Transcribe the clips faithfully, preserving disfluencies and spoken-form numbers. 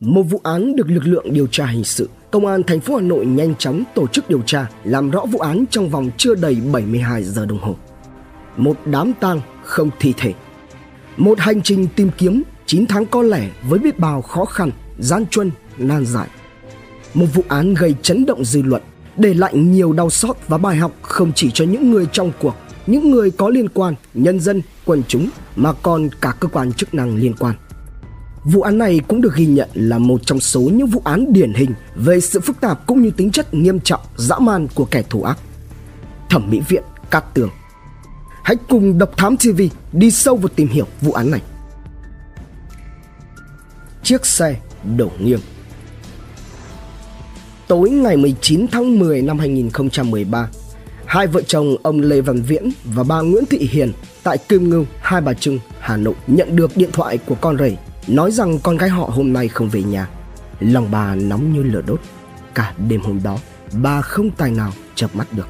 Một vụ án được lực lượng điều tra hình sự, Công an thành phố Hà Nội nhanh chóng tổ chức điều tra, làm rõ vụ án trong vòng chưa đầy bảy mươi hai giờ đồng hồ. Một đám tang không thi thể. Một hành trình tìm kiếm chín tháng có lẻ với biết bao khó khăn, gian truân, nan giải. Một vụ án gây chấn động dư luận, để lại nhiều đau xót và bài học không chỉ cho những người trong cuộc, những người có liên quan, nhân dân, quần chúng mà còn cả cơ quan chức năng liên quan. Vụ án này cũng được ghi nhận là một trong số những vụ án điển hình về sự phức tạp cũng như tính chất nghiêm trọng, dã man của kẻ thù ác. Thẩm mỹ viện Cát Tường. Hãy cùng Độc Thám ti vi đi sâu vào tìm hiểu vụ án này. Chiếc xe đổ nghiêng. Tối ngày mười chín tháng mười năm hai nghìn không trăm mười ba, hai vợ chồng ông Lê Văn Viễn và bà Nguyễn Thị Hiền tại Kim Ngưu, Hai Bà Trưng, Hà Nội nhận được điện thoại của con rể nói rằng con gái họ hôm nay không về nhà. Lòng bà nóng như lửa đốt. Cả đêm hôm đó, bà không tài nào chợp mắt được.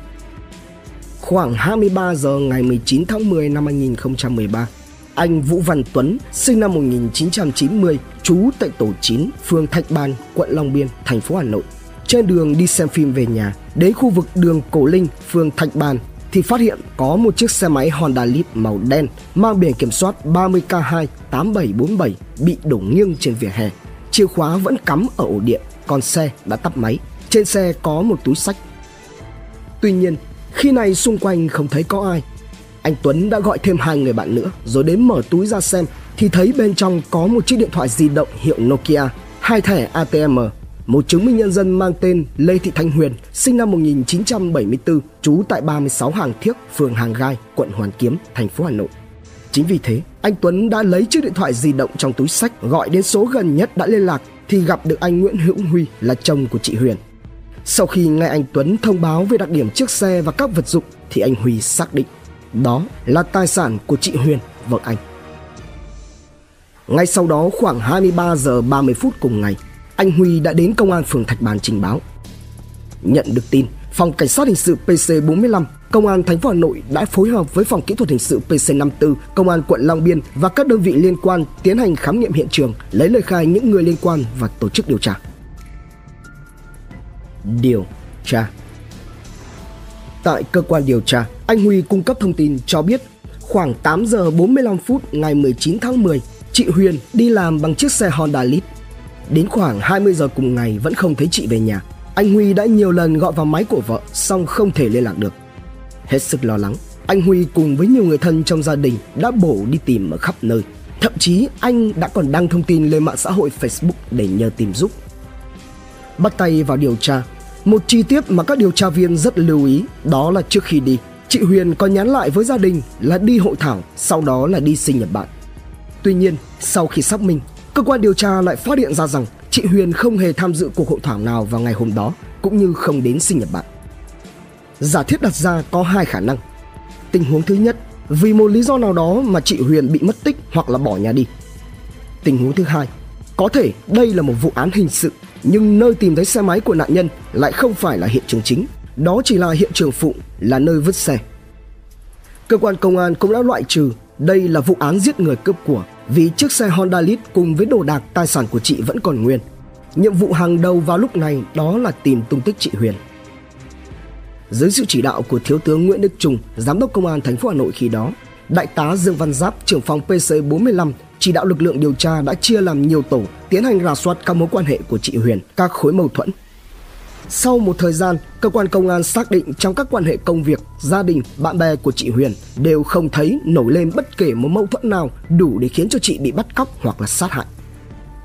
Khoảng hai mươi ba giờ ngày mười chín tháng mười năm hai nghìn không trăm mười ba, anh Vũ Văn Tuấn, sinh năm một nghìn chín trăm chín mươi, trú tại tổ chín, phường Thạch Bàn, quận Long Biên, thành phố Hà Nội, trên đường đi xem phim về nhà, đến khu vực đường Cổ Linh, phường Thạch Bàn thì phát hiện có một chiếc xe máy Honda Lead màu đen mang biển kiểm soát ba mươi K hai tám bảy bốn bảy bị đổ nghiêng trên vỉa hè. Chìa khóa vẫn cắm ở ổ điện, còn xe đã tắt máy. Trên xe có một túi xách. Tuy nhiên, khi này xung quanh không thấy có ai. Anh Tuấn đã gọi thêm hai người bạn nữa rồi đến mở túi ra xem thì thấy bên trong có một chiếc điện thoại di động hiệu Nokia, hai thẻ A T M, một chứng minh nhân dân mang tên Lê Thị Thanh Huyền, sinh năm một nghìn chín trăm bảy mươi tư, trú tại ba mươi sáu Hàng Thiếc, phường Hàng Gai, quận Hoàn Kiếm, thành phố Hà Nội. Chính vì thế, anh Tuấn đã lấy chiếc điện thoại di động trong túi xách, gọi đến số gần nhất đã liên lạc thì gặp được anh Nguyễn Hữu Huy là chồng của chị Huyền. Sau khi nghe anh Tuấn thông báo về đặc điểm chiếc xe và các vật dụng thì anh Huy xác định đó là tài sản của chị Huyền, vợ anh. Ngay sau đó khoảng hai mươi ba giờ ba mươi phút cùng ngày, anh Huy đã đến công an phường Thạch Bàn trình báo. Nhận được tin, phòng cảnh sát hình sự P C bốn mươi lăm, công an thành phố Hà Nội đã phối hợp với phòng kỹ thuật hình sự P C năm mươi tư, công an quận Long Biên và các đơn vị liên quan tiến hành khám nghiệm hiện trường, lấy lời khai những người liên quan và tổ chức điều tra. Điều tra. Tại cơ quan điều tra, anh Huy cung cấp thông tin cho biết khoảng tám giờ bốn mươi lăm phút ngày mười chín tháng mười, chị Huyền đi làm bằng chiếc xe Honda Lead. Đến khoảng hai mươi giờ cùng ngày vẫn không thấy chị về nhà. Anh Huy đã nhiều lần gọi vào máy của vợ song không thể liên lạc được. Hết sức lo lắng, anh Huy cùng với nhiều người thân trong gia đình đã bổ đi tìm ở khắp nơi. Thậm chí anh đã còn đăng thông tin lên mạng xã hội Facebook để nhờ tìm giúp. Bắt tay vào điều tra, một chi tiết mà các điều tra viên rất lưu ý đó là trước khi đi, chị Huyền có nhắn lại với gia đình là đi hội thảo, sau đó là đi sinh nhật bạn. Tuy nhiên, sau khi xác minh, cơ quan điều tra lại phát hiện ra rằng chị Huyền không hề tham dự cuộc hội thảo nào vào ngày hôm đó, cũng như không đến sinh nhật bạn. Giả thiết đặt ra có hai khả năng. Tình huống thứ nhất, vì một lý do nào đó mà chị Huyền bị mất tích hoặc là bỏ nhà đi. Tình huống thứ hai, có thể đây là một vụ án hình sự, nhưng nơi tìm thấy xe máy của nạn nhân lại không phải là hiện trường chính, đó chỉ là hiện trường phụ, là nơi vứt xe. Cơ quan công an cũng đã loại trừ đây là vụ án giết người cướp của, vì chiếc xe Honda Lead cùng với đồ đạc tài sản của chị vẫn còn nguyên. Nhiệm vụ hàng đầu vào lúc này đó là tìm tung tích chị Huyền. Dưới sự chỉ đạo của Thiếu tướng Nguyễn Đức Trung, Giám đốc Công an thành phố Hà Nội khi đó, Đại tá Dương Văn Giáp, trưởng phòng P C bốn mươi lăm, chỉ đạo lực lượng điều tra đã chia làm nhiều tổ, tiến hành rà soát các mối quan hệ của chị Huyền, các khối mâu thuẫn. Sau một thời gian, cơ quan công an xác định trong các quan hệ công việc, gia đình, bạn bè của chị Huyền đều không thấy nổi lên bất kể một mâu thuẫn nào đủ để khiến cho chị bị bắt cóc hoặc là sát hại.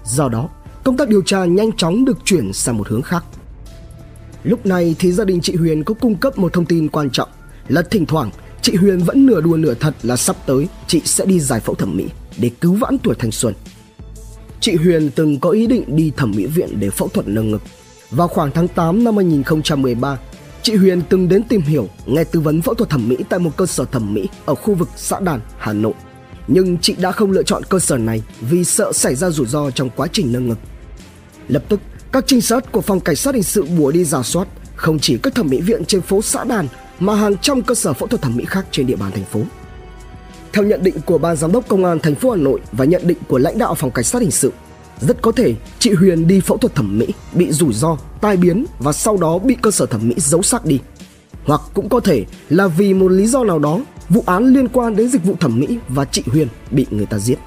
Do đó, công tác điều tra nhanh chóng được chuyển sang một hướng khác. Lúc này thì gia đình chị Huyền có cung cấp một thông tin quan trọng là thỉnh thoảng chị Huyền vẫn nửa đùa nửa thật là sắp tới chị sẽ đi giải phẫu thẩm mỹ để cứu vãn tuổi thanh xuân. Chị Huyền từng có ý định đi thẩm mỹ viện để phẫu thuật nâng ngực. Vào khoảng tháng tám năm hai nghìn không trăm mười ba, chị Huyền từng đến tìm hiểu, nghe tư vấn phẫu thuật thẩm mỹ tại một cơ sở thẩm mỹ ở khu vực xã Đàn, Hà Nội. Nhưng chị đã không lựa chọn cơ sở này vì sợ xảy ra rủi ro trong quá trình nâng ngực. Lập tức, các trinh sát của phòng cảnh sát hình sự bủa đi rà soát không chỉ các thẩm mỹ viện trên phố xã Đàn mà hàng trăm cơ sở phẫu thuật thẩm mỹ khác trên địa bàn thành phố. Theo nhận định của ban giám đốc công an thành phố Hà Nội và nhận định của lãnh đạo phòng cảnh sát hình sự, Rất có thể chị Huyền đi phẫu thuật thẩm mỹ, bị rủi ro, tai biến và sau đó bị cơ sở thẩm mỹ giấu xác đi. Hoặc cũng có thể là vì một lý do nào đó, vụ án liên quan đến dịch vụ thẩm mỹ và chị Huyền bị người ta giết.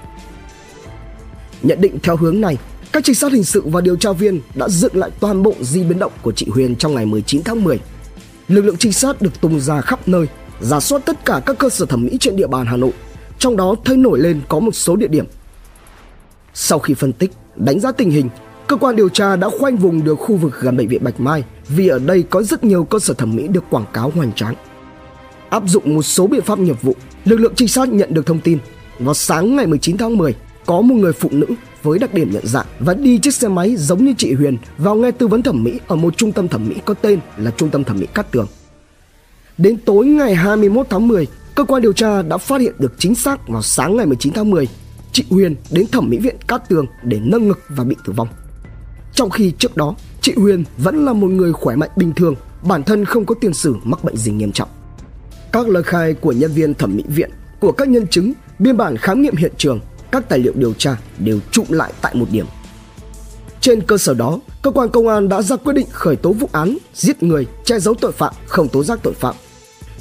Nhận định theo hướng này, các trinh sát hình sự và điều tra viên đã dựng lại toàn bộ di biến động của chị Huyền trong ngày mười chín tháng mười. Lực lượng trinh sát được tung ra khắp nơi, rà soát tất cả các cơ sở thẩm mỹ trên địa bàn Hà Nội, trong đó thấy nổi lên có một số địa điểm. Sau khi phân tích, đánh giá tình hình, cơ quan điều tra đã khoanh vùng được khu vực gần bệnh viện Bạch Mai vì ở đây có rất nhiều cơ sở thẩm mỹ được quảng cáo hoành tráng. Áp dụng một số biện pháp nghiệp vụ, lực lượng trinh sát nhận được thông tin. Vào sáng ngày mười chín tháng mười, có một người phụ nữ với đặc điểm nhận dạng và đi chiếc xe máy giống như chị Huyền vào nghe tư vấn thẩm mỹ ở một trung tâm thẩm mỹ có tên là Trung tâm Thẩm mỹ Cát Tường. Đến tối ngày hai mươi mốt tháng mười, cơ quan điều tra đã phát hiện được chính xác vào sáng ngày mười chín tháng mười, chị Huyền đến Thẩm mỹ viện Cát Tường để nâng ngực và bị tử vong. Trong khi trước đó, chị Huyền vẫn là một người khỏe mạnh bình thường, bản thân không có tiền sử mắc bệnh gì nghiêm trọng. Các lời khai của nhân viên thẩm mỹ viện, của các nhân chứng, biên bản khám nghiệm hiện trường, các tài liệu điều tra đều trụm lại tại một điểm. Trên cơ sở đó, cơ quan công an đã ra quyết định khởi tố vụ án giết người, che giấu tội phạm, không tố giác tội phạm.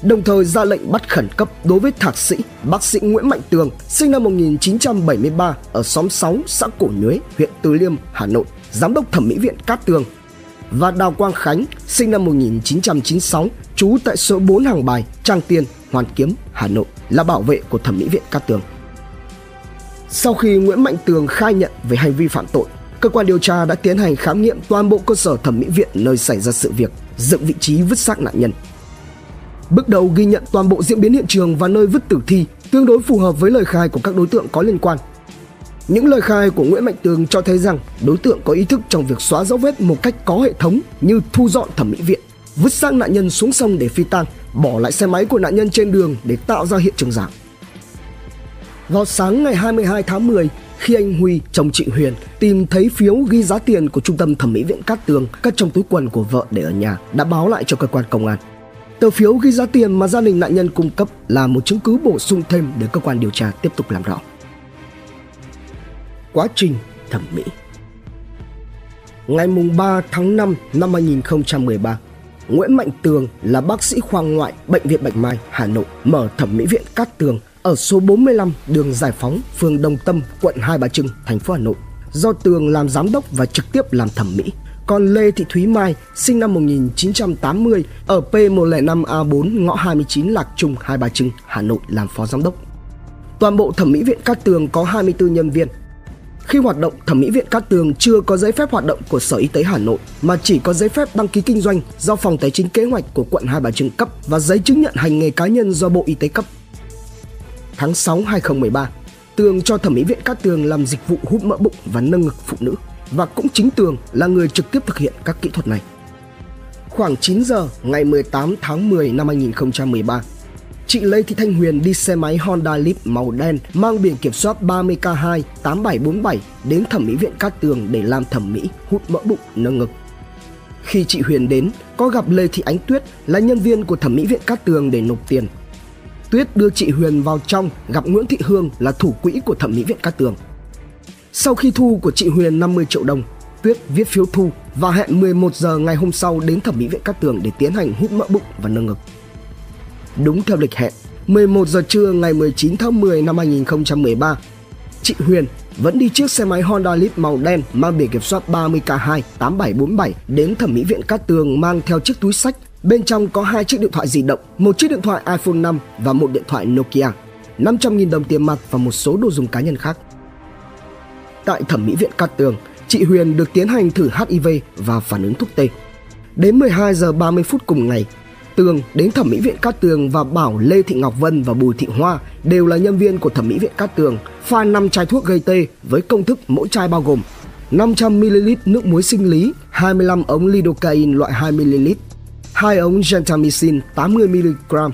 Đồng thời ra lệnh bắt khẩn cấp đối với thạc sĩ, bác sĩ Nguyễn Mạnh Tường, sinh năm một nghìn chín trăm bảy mươi ba ở xóm sáu, xã Cổ Nhuế, huyện Từ Liêm, Hà Nội, giám đốc Thẩm mỹ viện Cát Tường, và Đào Quang Khánh, sinh năm một nghìn chín trăm chín mươi sáu, trú tại số bốn Hàng Bài, Tràng Tiền, Hoàn Kiếm, Hà Nội, là bảo vệ của Thẩm mỹ viện Cát Tường. Sau khi Nguyễn Mạnh Tường khai nhận về hành vi phạm tội, cơ quan điều tra đã tiến hành khám nghiệm toàn bộ cơ sở thẩm mỹ viện nơi xảy ra sự việc, dựng vị trí vứt xác nạn nhân. Bước đầu ghi nhận toàn bộ diễn biến hiện trường và nơi vứt tử thi tương đối phù hợp với lời khai của các đối tượng có liên quan. Những lời khai của Nguyễn Mạnh Tường cho thấy rằng đối tượng có ý thức trong việc xóa dấu vết một cách có hệ thống, như thu dọn thẩm mỹ viện, vứt xác nạn nhân xuống sông để phi tang, bỏ lại xe máy của nạn nhân trên đường để tạo ra hiện trường giả. Vào sáng ngày hai mươi hai tháng mười, khi anh Huy, chồng chị Huyền, tìm thấy phiếu ghi giá tiền của Trung tâm Thẩm mỹ viện Cát Tường cất trong túi quần của vợ để ở nhà, đã báo lại cho cơ quan công an. Tờ phiếu ghi giá tiền mà gia đình nạn nhân cung cấp là một chứng cứ bổ sung thêm để cơ quan điều tra tiếp tục làm rõ. Quá trình thẩm mỹ. Ngày ba tháng năm năm hai nghìn không trăm mười ba, Nguyễn Mạnh Tường là bác sĩ khoa ngoại Bệnh viện Bạch Mai, Hà Nội mở Thẩm mỹ viện Cát Tường ở số bốn mươi lăm đường Giải Phóng, phường Đồng Tâm, quận Hai Bà Trưng, thành phố Hà Nội, do Tường làm giám đốc và trực tiếp làm thẩm mỹ. Còn Lê Thị Thúy Mai, sinh năm một nghìn chín trăm tám mươi, ở P một không năm A bốn, ngõ hai mươi chín Lạc Trung, Hai Bà Trưng, Hà Nội làm phó giám đốc. Toàn bộ Thẩm mỹ viện Cát Tường có hai mươi tư nhân viên. Khi hoạt động, Thẩm mỹ viện Cát Tường chưa có giấy phép hoạt động của Sở Y tế Hà Nội mà chỉ có giấy phép đăng ký kinh doanh do Phòng Tài chính Kế hoạch của quận Hai Bà Trưng cấp và giấy chứng nhận hành nghề cá nhân do Bộ Y tế cấp. Tháng sáu năm hai nghìn không trăm mười ba, Tường cho Thẩm mỹ viện Cát Tường làm dịch vụ hút mỡ bụng và nâng ngực phụ nữ, và cũng chính Tường là người trực tiếp thực hiện các kỹ thuật này. Khoảng chín giờ ngày mười tám tháng mười năm hai nghìn không trăm mười ba, chị Lê Thị Thanh Huyền đi xe máy Honda Leap màu đen mang biển kiểm soát ba mươi K hai tám bảy bốn bảy đến Thẩm mỹ viện Cát Tường để làm thẩm mỹ hút mỡ bụng, nâng ngực. Khi chị Huyền đến, có gặp Lê Thị Ánh Tuyết là nhân viên của Thẩm mỹ viện Cát Tường để nộp tiền. Tuyết đưa chị Huyền vào trong gặp Nguyễn Thị Hương là thủ quỹ của Thẩm mỹ viện Cát Tường. Sau khi thu của chị Huyền năm mươi triệu đồng, Tuyết viết phiếu thu và hẹn mười một giờ ngày hôm sau đến Thẩm mỹ viện Cát Tường để tiến hành hút mỡ bụng và nâng ngực. Đúng theo lịch hẹn, mười một giờ trưa ngày mười chín tháng mười năm hai nghìn không trăm mười ba, chị Huyền vẫn đi chiếc xe máy Honda Leap màu đen mang biển kiểm soát ba mươi K hai tám bảy bốn bảy đến Thẩm mỹ viện Cát Tường mang theo chiếc túi xách. Bên trong có hai chiếc điện thoại di động, một chiếc điện thoại iPhone năm và một điện thoại Nokia, năm trăm nghìn đồng tiền mặt và một số đồ dùng cá nhân khác. Tại Thẩm mỹ viện Cát Tường, chị Huyền được tiến hành thử H I V và phản ứng thuốc tê. Đến mười hai giờ ba mươi phút cùng ngày, Tường đến Thẩm mỹ viện Cát Tường và bảo Lê Thị Ngọc Vân và Bùi Thị Hoa, đều là nhân viên của Thẩm mỹ viện Cát Tường, pha năm chai thuốc gây tê với công thức mỗi chai bao gồm năm trăm mi li lít nước muối sinh lý, hai mươi lăm ống lidocaine loại hai mi li lít, hai ống gentamicin tám mươi mi li gam,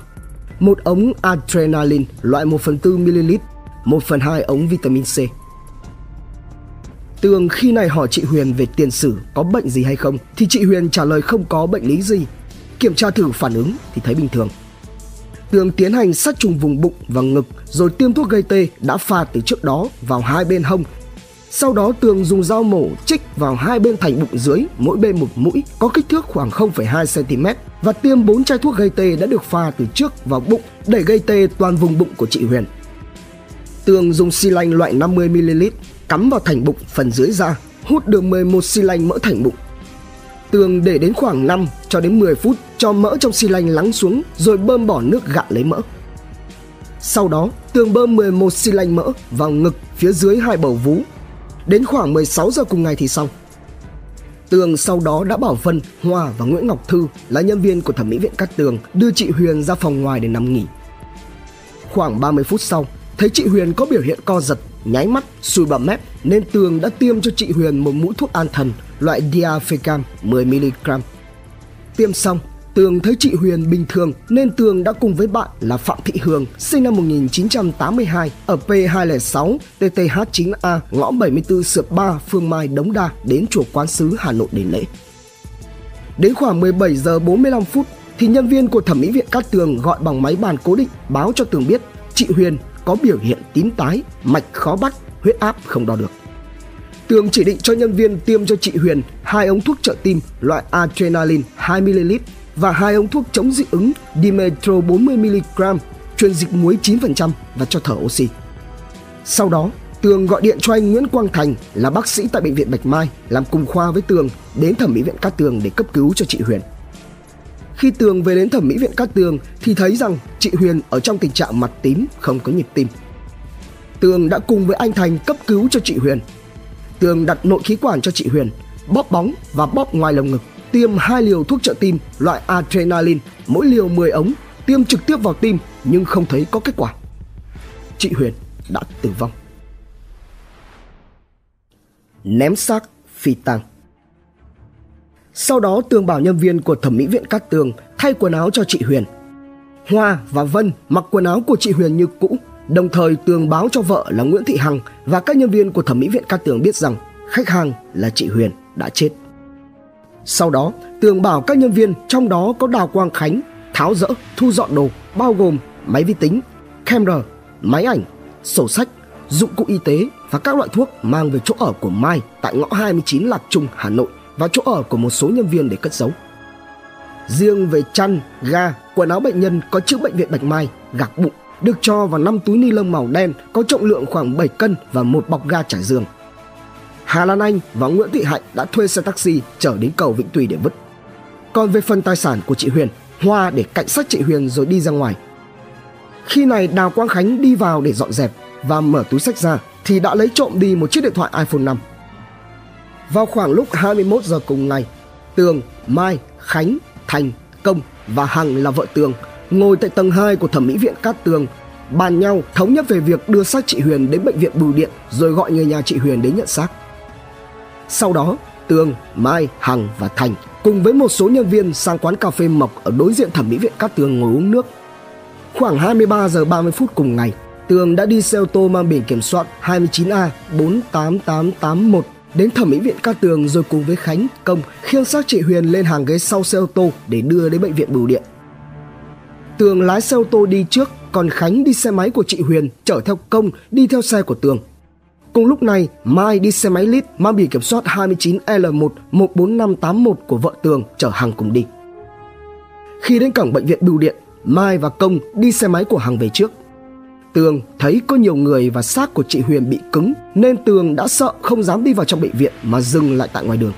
một ống adrenaline loại một phần tư mi li lít, một phần hai ống vitamin C. Tường khi này hỏi chị Huyền về tiền sử có bệnh gì hay không thì chị Huyền trả lời không có bệnh lý gì. Kiểm tra thử phản ứng thì thấy bình thường. Tường tiến hành sát trùng vùng bụng và ngực rồi tiêm thuốc gây tê đã pha từ trước đó vào hai bên hông. Sau đó Tường dùng dao mổ chích vào hai bên thành bụng dưới, mỗi bên một mũi có kích thước khoảng không phẩy hai xăng ti mét và tiêm bốn chai thuốc gây tê đã được pha từ trước vào bụng để gây tê toàn vùng bụng của chị Huyền. Tường dùng xi lanh loại năm mươi mi li lít cắm vào thành bụng phần dưới da, hút được mười một xi lanh mỡ thành bụng. Tường để đến khoảng năm cho đến mười phút cho mỡ trong xi lanh lắng xuống rồi bơm bỏ nước gạn lấy mỡ. Sau đó, Tường bơm mười một xi lanh mỡ vào ngực phía dưới hai bầu vú. Đến khoảng mười sáu giờ cùng ngày thì xong. Tường sau đó đã bảo Vân, Hoa và Nguyễn Ngọc Thư là nhân viên của thẩm mỹ viện Cát Tường đưa chị Huyền ra phòng ngoài để nằm nghỉ. Khoảng ba mươi phút sau, thấy chị Huyền có biểu hiện co giật, nháy mắt, sùi bọt mép nên Tường đã tiêm cho chị Huyền một mũi thuốc an thần loại diazepam mười mi li gam. Tiêm xong, Tường thấy chị Huyền bình thường nên Tường đã cùng với bạn là Phạm Thị Hương sinh năm một nghìn chín trăm tám mươi hai ở P hai không sáu T T H chín A ngõ bảy mươi tư sượp ba Phương Mai Đống Đa đến chùa Quán Sứ Hà Nội để lễ. Đến khoảng mười bảy giờ bốn mươi lăm phút thì nhân viên của thẩm mỹ viện Cát Tường gọi bằng máy bàn cố định báo cho Tường biết chị Huyền có biểu hiện tím tái, mạch khó bắt, huyết áp không đo được. Tường chỉ định cho nhân viên tiêm cho chị Huyền hai ống thuốc trợ tim loại adrenaline hai mi li lít và hai ống thuốc chống dị ứng Dimetro bốn mươi mi li gam, chuyên dịch muối chín phần trăm và cho thở oxy. Sau đó, Tường gọi điện cho anh Nguyễn Quang Thành là bác sĩ tại Bệnh viện Bạch Mai làm cùng khoa với Tường đến thẩm mỹ viện Cát Tường để cấp cứu cho chị Huyền. Khi Tường về đến thẩm mỹ viện Cát Tường thì thấy rằng chị Huyền ở trong tình trạng mặt tím, không có nhịp tim. Tường đã cùng với anh Thành cấp cứu cho chị Huyền. Tường đặt nội khí quản cho chị Huyền, bóp bóng và bóp ngoài lồng ngực, tiêm hai liều thuốc trợ tim loại adrenaline, mỗi liều mười ống, tiêm trực tiếp vào tim nhưng không thấy có kết quả. Chị Huyền đã tử vong. Ném xác phi tang. Sau đó Tường bảo nhân viên của thẩm mỹ viện Cát Tường thay quần áo cho chị Huyền. Hoa và Vân mặc quần áo của chị Huyền như cũ. Đồng thời Tường báo cho vợ là Nguyễn Thị Hằng và các nhân viên của thẩm mỹ viện Cát Tường biết rằng khách hàng là chị Huyền đã chết. Sau đó Tường bảo các nhân viên, trong đó có Đào Quang Khánh, tháo dỡ, thu dọn đồ bao gồm máy vi tính, camera, máy ảnh, sổ sách, dụng cụ y tế và các loại thuốc mang về chỗ ở của Mai tại ngõ hai mươi chín Lạc Trung, Hà Nội và chỗ ở của một số nhân viên để cất giấu. Riêng về chăn, ga, quần áo bệnh nhân có chữ Bệnh viện Bạch Mai, gạc bụng được cho vào năm túi ni lông màu đen có trọng lượng khoảng bảy cân và một bọc ga trải giường. Hà Lan Anh và Nguyễn Thị Hạnh đã thuê xe taxi chở đến cầu Vĩnh Tuy để vứt. Còn về phần tài sản của chị Huyền, Hoa để cạnh xác chị Huyền rồi đi ra ngoài. Khi này Đào Quang Khánh đi vào để dọn dẹp và mở túi xách ra thì đã lấy trộm đi một chiếc điện thoại iPhone năm. Vào khoảng lúc hai mươi mốt giờ cùng ngày, Tường, Mai, Khánh, Thành, Công và Hằng là vợ Tường ngồi tại tầng hai của thẩm mỹ viện Cát Tường bàn nhau thống nhất về việc đưa xác chị Huyền đến bệnh viện Bưu Điện rồi gọi người nhà chị Huyền đến nhận xác. Sau đó, Tường, Mai, Hằng và Thành cùng với một số nhân viên sang quán cà phê Mộc ở đối diện thẩm mỹ viện Cát Tường ngồi uống nước. Khoảng hai mươi ba giờ ba mươi phút cùng ngày, Tường đã đi xe ô tô mang biển kiểm soát hai chín A bốn tám tám tám một đến thẩm mỹ viện Cát Tường rồi cùng với Khánh, Công khiêng xác chị Huyền lên hàng ghế sau xe ô tô để đưa đến bệnh viện Bưu Điện. Tường lái xe ô tô đi trước, còn Khánh đi xe máy của chị Huyền chở theo Công đi theo xe của Tường. Cùng lúc này, Mai đi xe máy lít mang biển kiểm soát hai chín L một một bốn năm tám một của vợ Tường chở Hằng cùng đi. Khi đến cổng bệnh viện Bưu Điện, Mai và Công đi xe máy của Hằng về trước. Tường thấy có nhiều người và xác của chị Huyền bị cứng nên Tường đã sợ không dám đi vào trong bệnh viện mà dừng lại tại ngoài đường.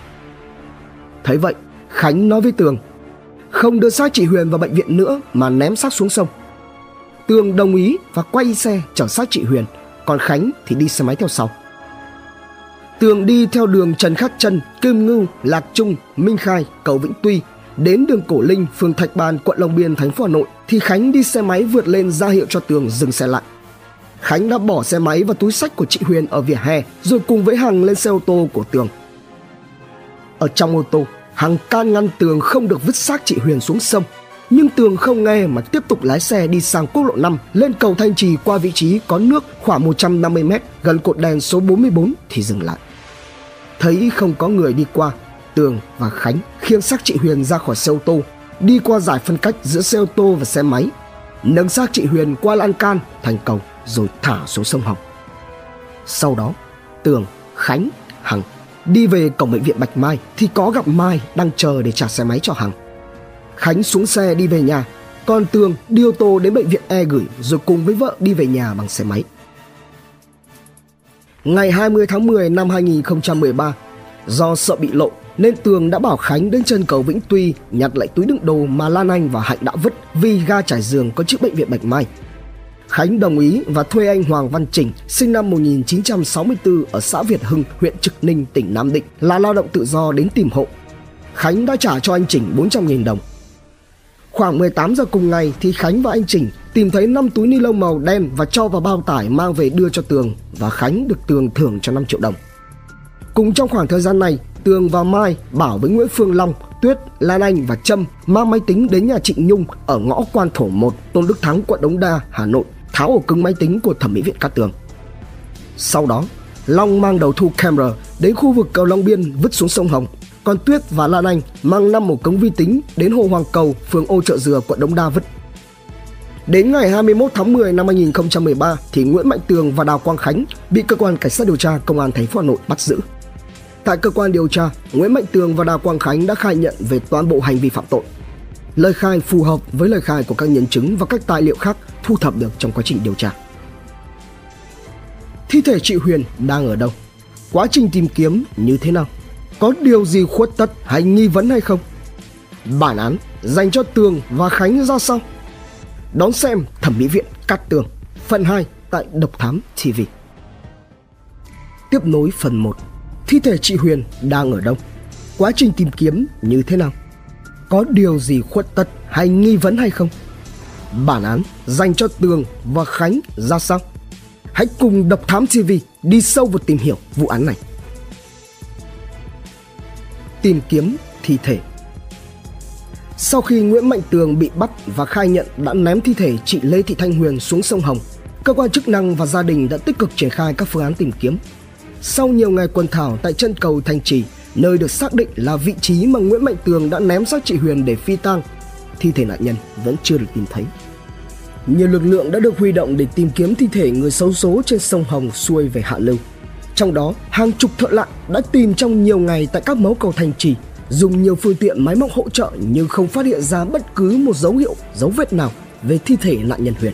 Thấy vậy, Khánh nói với Tường không đưa xác chị Huyền vào bệnh viện nữa mà ném xác xuống sông. Tường đồng ý và quay xe chở xác chị Huyền, còn Khánh thì đi xe máy theo sau. Tường đi theo đường Trần Khắc Trân, Kim Ngưu, Lạc Trung, Minh Khai, cầu Vĩnh Tuy đến đường Cổ Linh, phường Thạch Bàn, quận Long Biên, thành phố Hà Nội thì Khánh đi xe máy vượt lên ra hiệu cho Tường dừng xe lại. Khánh đã bỏ xe máy và túi xách của chị Huyền ở vỉa hè rồi cùng với Hằng lên xe ô tô của Tường. Ở trong ô tô, Hằng can ngăn Tường không được vứt xác chị Huyền xuống sông, nhưng Tường không nghe mà tiếp tục lái xe đi sang quốc lộ năm lên cầu Thanh Trì qua vị trí có nước khoảng một trăm năm mươi mét gần cột đèn số bốn mươi bốn thì dừng lại. Thấy không có người đi qua, Tường và Khánh khiêng xác chị Huyền ra khỏi xe ô tô, đi qua giải phân cách giữa xe ô tô và xe máy, nâng xác chị Huyền qua lan can thành cầu rồi thả xuống sông Hồng. Sau đó, Tường, Khánh, Hằng. Đi về cổng bệnh viện Bạch Mai thì có gặp Mai đang chờ để trả xe máy cho Hằng. Khánh xuống xe đi về nhà, còn Tường đi ô tô đến bệnh viện E gửi rồi cùng với vợ đi về nhà bằng xe máy. Ngày hai mươi tháng mười năm hai nghìn không trăm mười ba, do sợ bị lộ nên Tường đã bảo Khánh đến chân cầu Vĩnh Tuy nhặt lại túi đựng đồ mà Lan Anh và Hạnh đã vứt vì ga trải giường có chữ bệnh viện Bạch Mai. Khánh đồng ý và thuê anh Hoàng Văn Chỉnh, sinh năm một nghìn chín trăm sáu mươi tư ở xã Việt Hưng, huyện Trực Ninh, tỉnh Nam Định, là lao động tự do đến tìm hộ. Khánh đã trả cho anh Chỉnh bốn trăm nghìn đồng. Khoảng mười tám giờ cùng ngày thì Khánh và anh Chỉnh tìm thấy năm túi ni lông màu đen và cho vào bao tải mang về đưa cho Tường, và Khánh được Tường thưởng cho năm triệu đồng. Cùng trong khoảng thời gian này, Tường và Mai bảo với Nguyễn Phương Long, Tuyết, Lan Anh và Trâm mang máy tính đến nhà Trịnh Nhung ở ngõ Quan Thổ một, Tôn Đức Thắng, quận Đống Đa, Hà Nội, tháo ổ cứng máy tính của thẩm mỹ viện Cát Tường. Sau đó, Long mang đầu thu camera đến khu vực cầu Long Biên vứt xuống sông Hồng, còn Tuyết và Lan Anh mang năm ổ cứng vi tính đến hồ Hoàng Cầu, phường Ô Chợ Dừa, quận Đống Đa vứt. Đến ngày hai mươi mốt tháng mười năm hai nghìn không trăm mười ba thì Nguyễn Mạnh Tường và Đào Quang Khánh bị cơ quan cảnh sát điều tra công an thành phố Hà Nội bắt giữ. Tại cơ quan điều tra, Nguyễn Mạnh Tường và Đào Quang Khánh đã khai nhận về toàn bộ hành vi phạm tội. Lời khai phù hợp với lời khai của các nhân chứng và các tài liệu khác thu thập được trong quá trình điều tra. Thi thể chị Huyền đang ở đâu? Quá trình tìm kiếm như thế nào? Có điều gì khuất tất hay nghi vấn hay không? Bản án dành cho Tường và Khánh ra sao? Đón xem Thẩm mỹ viện Cát Tường phần hai tại Độc Thám ti vi. Tiếp nối phần một. Thi thể chị Huyền đang ở đâu? Quá trình tìm kiếm như thế nào? Có điều gì khuất tất hay nghi vấn hay không? Bản án dành cho Tường và Khánh ra sao? Hãy cùng Độc Thám ti vi đi sâu vào tìm hiểu vụ án này. Tìm kiếm thi thể. Sau khi Nguyễn Mạnh Tường bị bắt và khai nhận đã ném thi thể chị Lê Thị Thanh Huyền xuống sông Hồng, cơ quan chức năng và gia đình đã tích cực triển khai các phương án tìm kiếm. Sau nhiều ngày quần thảo tại chân cầu Thanh Trì, nơi được xác định là vị trí mà Nguyễn Mạnh Tường đã ném xác chị Huyền để phi tang, thi thể nạn nhân vẫn chưa được tìm thấy. Nhiều lực lượng đã được huy động để tìm kiếm thi thể người xấu số trên sông Hồng xuôi về hạ lưu. Trong đó, hàng chục thợ lặn đã tìm trong nhiều ngày tại các mấu cầu Thanh Trì, dùng nhiều phương tiện máy móc hỗ trợ nhưng không phát hiện ra bất cứ một dấu hiệu, dấu vết nào về thi thể nạn nhân Huyền.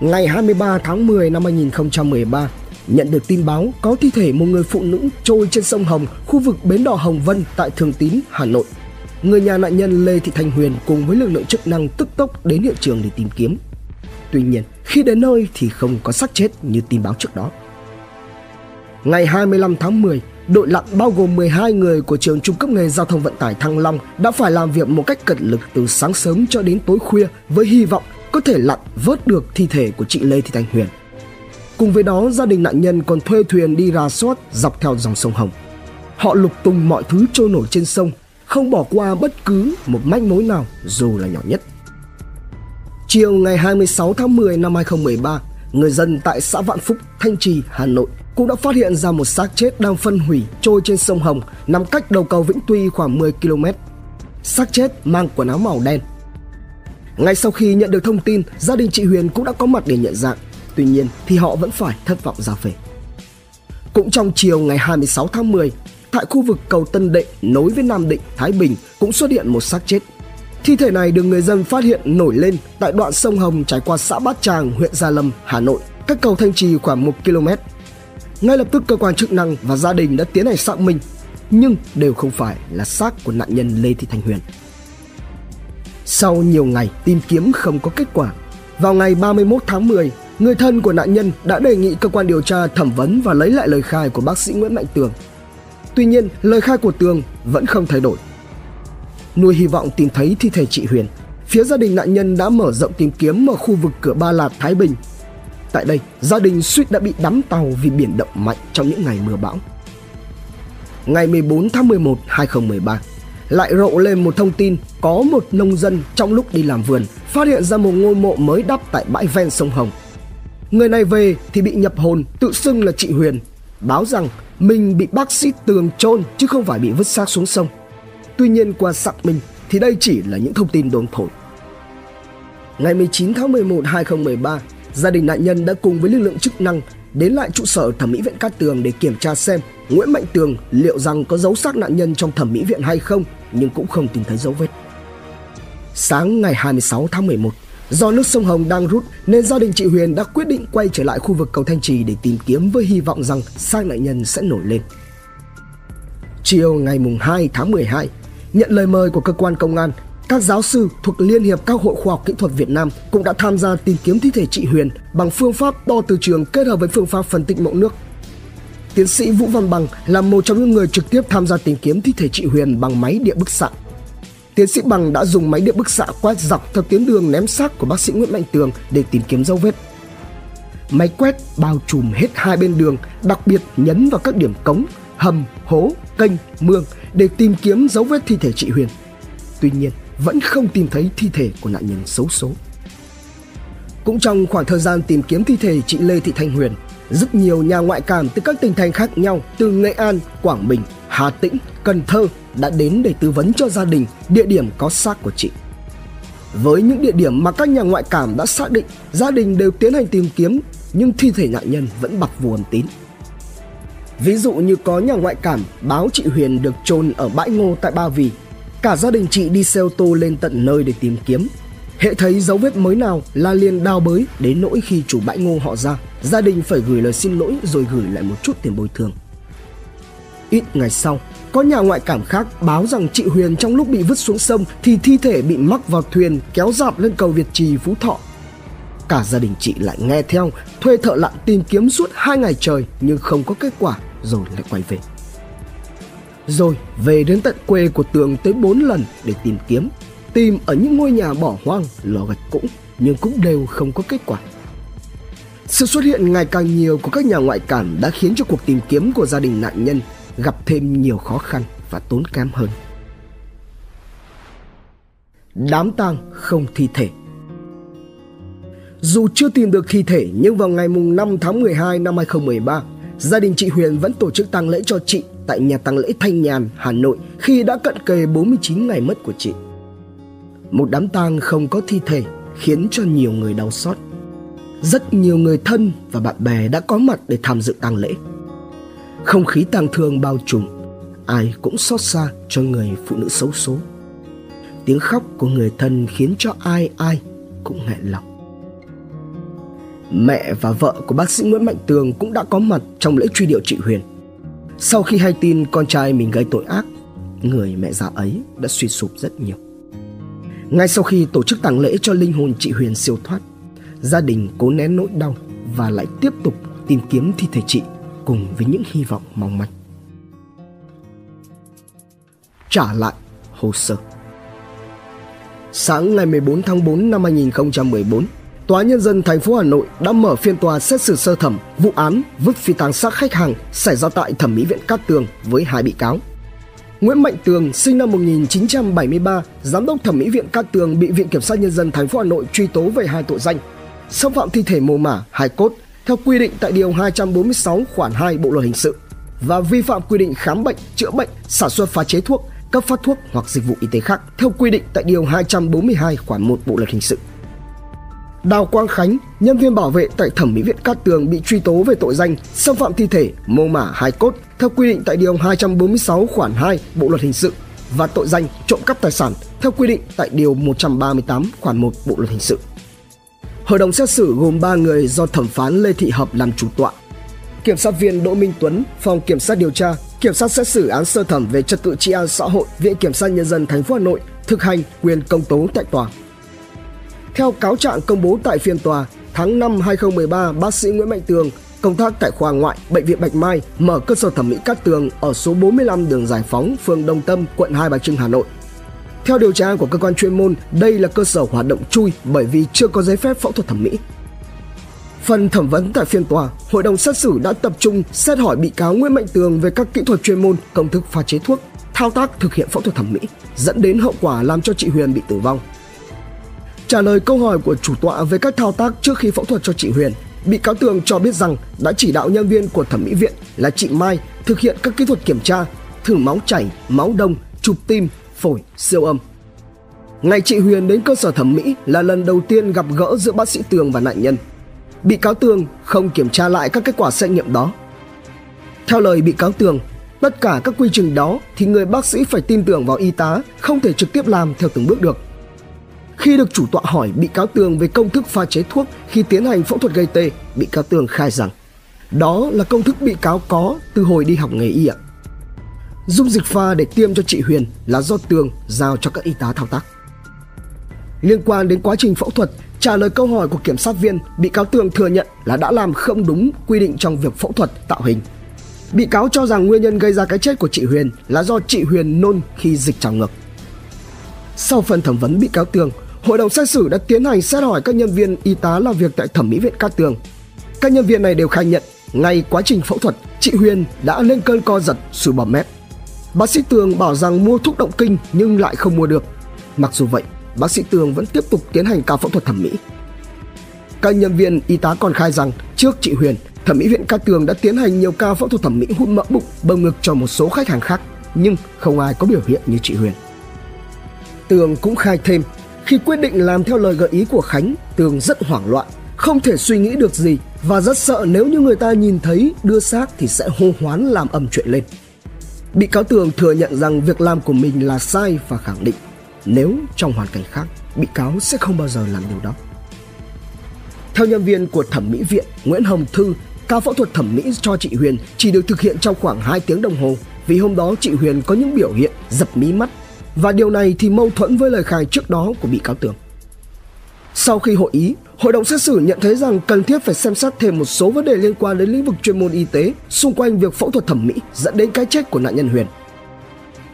Ngày hai mươi ba tháng mười năm hai nghìn không trăm mười ba, nhận được tin báo có thi thể một người phụ nữ trôi trên sông Hồng, khu vực bến đò Hồng Vân tại Thường Tín, Hà Nội. Người nhà nạn nhân Lê Thị Thanh Huyền cùng với lực lượng chức năng tức tốc đến hiện trường để tìm kiếm. Tuy nhiên, khi đến nơi thì không có xác chết như tin báo trước đó. Ngày hai mươi lăm tháng mười, đội lặn bao gồm mười hai người của trường trung cấp nghề giao thông vận tải Thăng Long đã phải làm việc một cách cật lực từ sáng sớm cho đến tối khuya với hy vọng có thể lặn vớt được thi thể của chị Lê Thị Thanh Huyền. Cùng với đó, gia đình nạn nhân còn thuê thuyền đi rà soát dọc theo dòng sông Hồng. Họ lục tung mọi thứ trôi nổi trên sông, không bỏ qua bất cứ một manh mối nào dù là nhỏ nhất. Chiều ngày hai mươi sáu tháng mười năm hai nghìn không trăm mười ba, người dân tại xã Vạn Phúc, Thanh Trì, Hà Nội cũng đã phát hiện ra một xác chết đang phân hủy trôi trên sông Hồng, nằm cách đầu cầu Vĩnh Tuy khoảng mười ki lô mét. Xác chết mang quần áo màu đen. Ngay sau khi nhận được thông tin, gia đình chị Huyền cũng đã có mặt để nhận dạng. Tuy nhiên thì họ vẫn phải thất vọng ra về. Cũng trong chiều ngày hai mươi sáu tháng mười, tại khu vực cầu Tân Đệ nối với Nam Định, Thái Bình cũng xuất hiện một xác chết. Thi thể này được người dân phát hiện nổi lên tại đoạn sông Hồng trải qua xã Bát Tràng, huyện Gia Lâm, Hà Nội, cách cầu Thanh Trì khoảng một ki lô mét. Ngay lập tức cơ quan chức năng và gia đình đã tiến hành xác minh, nhưng đều không phải là xác của nạn nhân Lê Thị Thanh Huyền. Sau nhiều ngày tìm kiếm không có kết quả, vào ngày ba mươi mốt tháng mười, người thân của nạn nhân đã đề nghị cơ quan điều tra thẩm vấn và lấy lại lời khai của bác sĩ Nguyễn Mạnh Tường. Tuy nhiên, lời khai của Tường vẫn không thay đổi. Nuôi hy vọng tìm thấy thi thể chị Huyền, phía gia đình nạn nhân đã mở rộng tìm kiếm ở khu vực cửa Ba Lạt, Thái Bình. Tại đây, gia đình suýt đã bị đắm tàu vì biển động mạnh trong những ngày mưa bão. Ngày mười bốn tháng mười một năm hai nghìn không trăm mười ba, lại rộ lên một thông tin có một nông dân trong lúc đi làm vườn phát hiện ra một ngôi mộ mới đắp tại bãi ven sông Hồng. Người này về thì bị nhập hồn tự xưng là chị Huyền, báo rằng mình bị bác sĩ Tường chôn chứ không phải bị vứt xác xuống sông. Tuy nhiên qua xác minh thì đây chỉ là những thông tin đồn thổi. Ngày mười chín tháng mười một năm hai nghìn không trăm mười ba, gia đình nạn nhân đã cùng với lực lượng chức năng đến lại trụ sở Thẩm mỹ viện Cát Tường để kiểm tra xem Nguyễn Mạnh Tường liệu rằng có giấu xác nạn nhân trong thẩm mỹ viện hay không, nhưng cũng không tìm thấy dấu vết. Sáng ngày hai mươi sáu tháng mười một, do nước sông Hồng đang rút nên gia đình chị Huyền đã quyết định quay trở lại khu vực cầu Thanh Trì để tìm kiếm với hy vọng rằng xác nạn nhân sẽ nổi lên. Chiều ngày hai tháng mười hai, nhận lời mời của cơ quan công an, các giáo sư thuộc Liên hiệp các hội khoa học kỹ thuật Việt Nam cũng đã tham gia tìm kiếm thi thể chị Huyền bằng phương pháp đo từ trường kết hợp với phương pháp phân tích mẫu nước. Tiến sĩ Vũ Văn Bằng là một trong những người trực tiếp tham gia tìm kiếm thi thể chị Huyền bằng máy điện bức xạ. Tiến sĩ Bằng đã dùng máy điện bức xạ quét dọc theo tuyến đường ném xác của bác sĩ Nguyễn Mạnh Tường để tìm kiếm dấu vết. Máy quét bao trùm hết hai bên đường, đặc biệt nhấn vào các điểm cống, hầm, hố, kênh, mương để tìm kiếm dấu vết thi thể chị Huyền. Tuy nhiên, vẫn không tìm thấy thi thể của nạn nhân xấu số. Cũng trong khoảng thời gian tìm kiếm thi thể chị Lê Thị Thanh Huyền, rất nhiều nhà ngoại cảm từ các tỉnh thành khác nhau từ Nghệ An, Quảng Bình, Hà Tĩnh, Cần Thơ đã đến để tư vấn cho gia đình địa điểm có xác của chị. Với những địa điểm mà các nhà ngoại cảm đã xác định, gia đình đều tiến hành tìm kiếm nhưng thi thể nạn nhân vẫn bặt vô âm tín. Ví dụ như có nhà ngoại cảm báo chị Huyền được chôn ở bãi ngô tại Ba Vì. Cả gia đình chị đi xe ô tô lên tận nơi để tìm kiếm. Hễ thấy dấu vết mới nào là liền đào bới, đến nỗi khi chủ bãi ngô họ ra, gia đình phải gửi lời xin lỗi rồi gửi lại một chút tiền bồi thường. Ít ngày sau, có nhà ngoại cảm khác báo rằng chị Huyền trong lúc bị vứt xuống sông thì thi thể bị mắc vào thuyền kéo dạp lên cầu Việt Trì, Phú Thọ. Cả gia đình chị lại nghe theo, thuê thợ lặn tìm kiếm suốt hai ngày trời nhưng không có kết quả rồi lại quay về. Rồi về đến tận quê của Tường tới bốn lần để tìm kiếm, tìm ở những ngôi nhà bỏ hoang, lò gạch cũ nhưng cũng đều không có kết quả. Sự xuất hiện ngày càng nhiều của các nhà ngoại cảm đã khiến cho cuộc tìm kiếm của gia đình nạn nhân gặp thêm nhiều khó khăn và tốn kém hơn. Đám tang không thi thể. Dù chưa tìm được thi thể nhưng vào ngày năm tháng mười hai năm hai nghìn không trăm mười ba, gia đình chị Huyền vẫn tổ chức tang lễ cho chị tại nhà tang lễ Thanh Nhàn, Hà Nội khi đã cận kề bốn mươi chín ngày mất của chị. Một đám tang không có thi thể khiến cho nhiều người đau xót. Rất nhiều người thân và bạn bè đã có mặt để tham dự tang lễ. Không khí tang thương bao trùm, ai cũng xót xa cho người phụ nữ xấu số. Tiếng khóc của người thân khiến cho ai ai cũng nghẹn lòng. Mẹ và vợ của bác sĩ Nguyễn Mạnh Tường cũng đã có mặt trong lễ truy điệu chị Huyền. Sau khi hay tin con trai mình gây tội ác, người mẹ già ấy đã suy sụp rất nhiều. Ngay sau khi tổ chức tang lễ cho linh hồn chị Huyền siêu thoát, gia đình cố nén nỗi đau và lại tiếp tục tìm kiếm thi thể chị cùng với những hy vọng mong manh. Trả lại hồ sơ. Sáng ngày mười bốn tháng tư năm hai nghìn không trăm mười bốn, Tòa Nhân dân thành phố Hà Nội đã mở phiên tòa xét xử sơ thẩm vụ án vứt phi tang xác khách hàng xảy ra tại Thẩm mỹ viện Cát Tường với hai bị cáo. Nguyễn Mạnh Tường sinh năm một nghìn chín trăm bảy mươi ba, giám đốc Thẩm mỹ viện Cát Tường bị Viện Kiểm sát Nhân dân thành phố Hà Nội truy tố về hai tội danh: xâm phạm thi thể mô mả, hài cốt theo quy định tại điều hai trăm bốn mươi sáu khoản hai Bộ luật hình sự và vi phạm quy định khám bệnh, chữa bệnh, sản xuất pha chế thuốc, cấp phát thuốc hoặc dịch vụ y tế khác theo quy định tại điều hai trăm bốn mươi hai khoản một Bộ luật hình sự. Đào Quang Khánh, nhân viên bảo vệ tại Thẩm mỹ viện Cát Tường bị truy tố về tội danh xâm phạm thi thể, mô mả, hài cốt theo quy định tại điều hai trăm bốn mươi sáu khoản hai Bộ luật hình sự và tội danh trộm cắp tài sản theo quy định tại điều một trăm ba mươi tám khoản một Bộ luật hình sự. Hội đồng xét xử gồm ba người do thẩm phán Lê Thị Hập làm chủ tọa. Kiểm sát viên Đỗ Minh Tuấn, Phòng Kiểm sát điều tra, Kiểm sát xét xử án sơ thẩm về trật tự trị an xã hội, Viện Kiểm sát Nhân dân thành phố Hà Nội thực hành quyền công tố tại tòa. Theo cáo trạng công bố tại phiên tòa, tháng năm hai nghìn không trăm mười ba, bác sĩ Nguyễn Mạnh Tường, công tác tại khoa ngoại Bệnh viện Bạch Mai, mở cơ sở thẩm mỹ Cát Tường ở số bốn mươi lăm đường Giải Phóng, phường Đồng Tâm, quận Hai Bà Trưng, Hà Nội. Theo điều tra của cơ quan chuyên môn, đây là cơ sở hoạt động chui bởi vì chưa có giấy phép phẫu thuật thẩm mỹ. Phần thẩm vấn tại phiên tòa, hội đồng xét xử đã tập trung xét hỏi bị cáo Nguyễn Mạnh Tường về các kỹ thuật chuyên môn, công thức pha chế thuốc, thao tác thực hiện phẫu thuật thẩm mỹ dẫn đến hậu quả làm cho chị Huyền bị tử vong. Trả lời câu hỏi của chủ tọa về các thao tác trước khi phẫu thuật cho chị Huyền, bị cáo Tường cho biết rằng đã chỉ đạo nhân viên của thẩm mỹ viện là chị Mai thực hiện các kỹ thuật kiểm tra, thử máu chảy, máu đông, chụp tim, phổi, siêu âm. Ngày chị Huyền đến cơ sở thẩm mỹ là lần đầu tiên gặp gỡ giữa bác sĩ Tường và nạn nhân. bị cáo Tường không kiểm tra lại các kết quả xét nghiệm đó. Theo lời bị cáo Tường, tất cả các quy trình đó thì người bác sĩ phải tin tưởng vào y tá, không thể trực tiếp làm theo từng bước được. Khi được chủ tọa hỏi bị cáo Tường về công thức pha chế thuốc khi tiến hành phẫu thuật gây tê, bị cáo Tường khai rằng đó là công thức bị cáo có từ hồi đi học nghề y ạ. Dung dịch pha để tiêm cho chị Huyền là do Tường giao cho các y tá thao tác. Liên quan đến quá trình phẫu thuật, trả lời câu hỏi của kiểm sát viên, bị cáo Tường thừa nhận là đã làm không đúng quy định trong việc phẫu thuật tạo hình. Bị cáo cho rằng nguyên nhân gây ra cái chết của chị Huyền là do chị Huyền nôn khi dịch trào ngược. Sau phần thẩm vấn bị cáo Tường, hội đồng xét xử đã tiến hành xét hỏi các nhân viên y tá làm việc tại Thẩm mỹ viện Cát Tường. Các nhân viên này đều khai nhận, ngay quá trình phẫu thuật, chị Huyền đã lên cơn co giật, sùi bọt mép. Bác sĩ Tường bảo rằng mua thuốc động kinh nhưng lại không mua được. Mặc dù vậy, bác sĩ Tường vẫn tiếp tục tiến hành ca phẫu thuật thẩm mỹ. Các nhân viên y tá còn khai rằng trước chị Huyền, Thẩm mỹ viện Cát Tường đã tiến hành nhiều ca phẫu thuật thẩm mỹ hút mỡ bụng, bầu ngực cho một số khách hàng khác, nhưng không ai có biểu hiện như chị Huyền. Tường cũng khai thêm, khi quyết định làm theo lời gợi ý của Khánh, Tường rất hoảng loạn, không thể suy nghĩ được gì và rất sợ nếu như người ta nhìn thấy đưa xác thì sẽ hô hoán làm ầm chuyện lên. Bị cáo Tường thừa nhận rằng việc làm của mình là sai và khẳng định nếu trong hoàn cảnh khác, bị cáo sẽ không bao giờ làm điều đó. Theo nhân viên của Thẩm mỹ viện Nguyễn Hồng Thư, ca phẫu thuật thẩm mỹ cho chị Huyền chỉ được thực hiện trong khoảng hai tiếng đồng hồ vì hôm đó chị Huyền có những biểu hiện dập mí mắt và điều này thì mâu thuẫn với lời khai trước đó của bị cáo Tường. Sau khi hội ý, hội đồng xét xử nhận thấy rằng cần thiết phải xem xét thêm một số vấn đề liên quan đến lĩnh vực chuyên môn y tế xung quanh việc phẫu thuật thẩm mỹ dẫn đến cái chết của nạn nhân Huyền.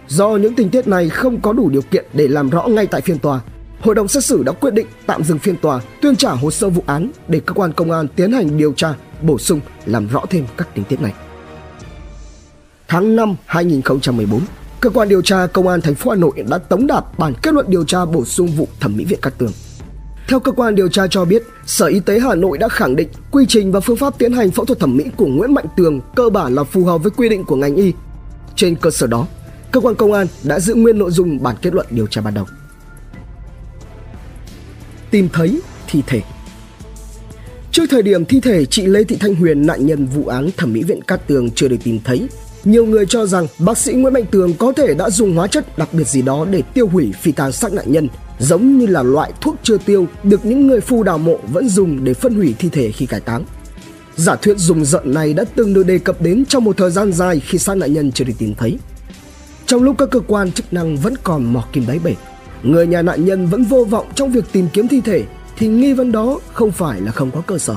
Do những tình tiết này không có đủ điều kiện để làm rõ ngay tại phiên tòa, hội đồng xét xử đã quyết định tạm dừng phiên tòa, tuyên trả hồ sơ vụ án để cơ quan công an tiến hành điều tra, bổ sung, làm rõ thêm các tình tiết này. Tháng năm hai nghìn không trăm mười bốn, cơ quan điều tra Công an thành phố Hà Nội đã tống đạt bản kết luận điều tra bổ sung vụ Thẩm mỹ viện Cát Tường. Theo cơ quan điều tra cho biết, Sở Y tế Hà Nội đã khẳng định quy trình và phương pháp tiến hành phẫu thuật thẩm mỹ của Nguyễn Mạnh Tường cơ bản là phù hợp với quy định của ngành y. Trên cơ sở đó, cơ quan công an đã giữ nguyên nội dung bản kết luận điều tra ban đầu. Tìm thấy thi thể. Trước thời điểm thi thể chị Lê Thị Thanh Huyền, nạn nhân vụ án Thẩm mỹ viện Cát Tường chưa được tìm thấy, nhiều người cho rằng bác sĩ Nguyễn Mạnh Tường có thể đã dùng hóa chất đặc biệt gì đó để tiêu hủy phi tang xác nạn nhân, giống như là loại thuốc chưa tiêu được những người phu đào mộ vẫn dùng để phân hủy thi thể khi cải táng. Giả thuyết rùng rợn này đã từng được đề cập đến trong một thời gian dài khi xác nạn nhân chưa được tìm thấy. Trong lúc các cơ quan chức năng vẫn còn mò kim đáy bể, người nhà nạn nhân vẫn vô vọng trong việc tìm kiếm thi thể, thì nghi vấn đó không phải là không có cơ sở.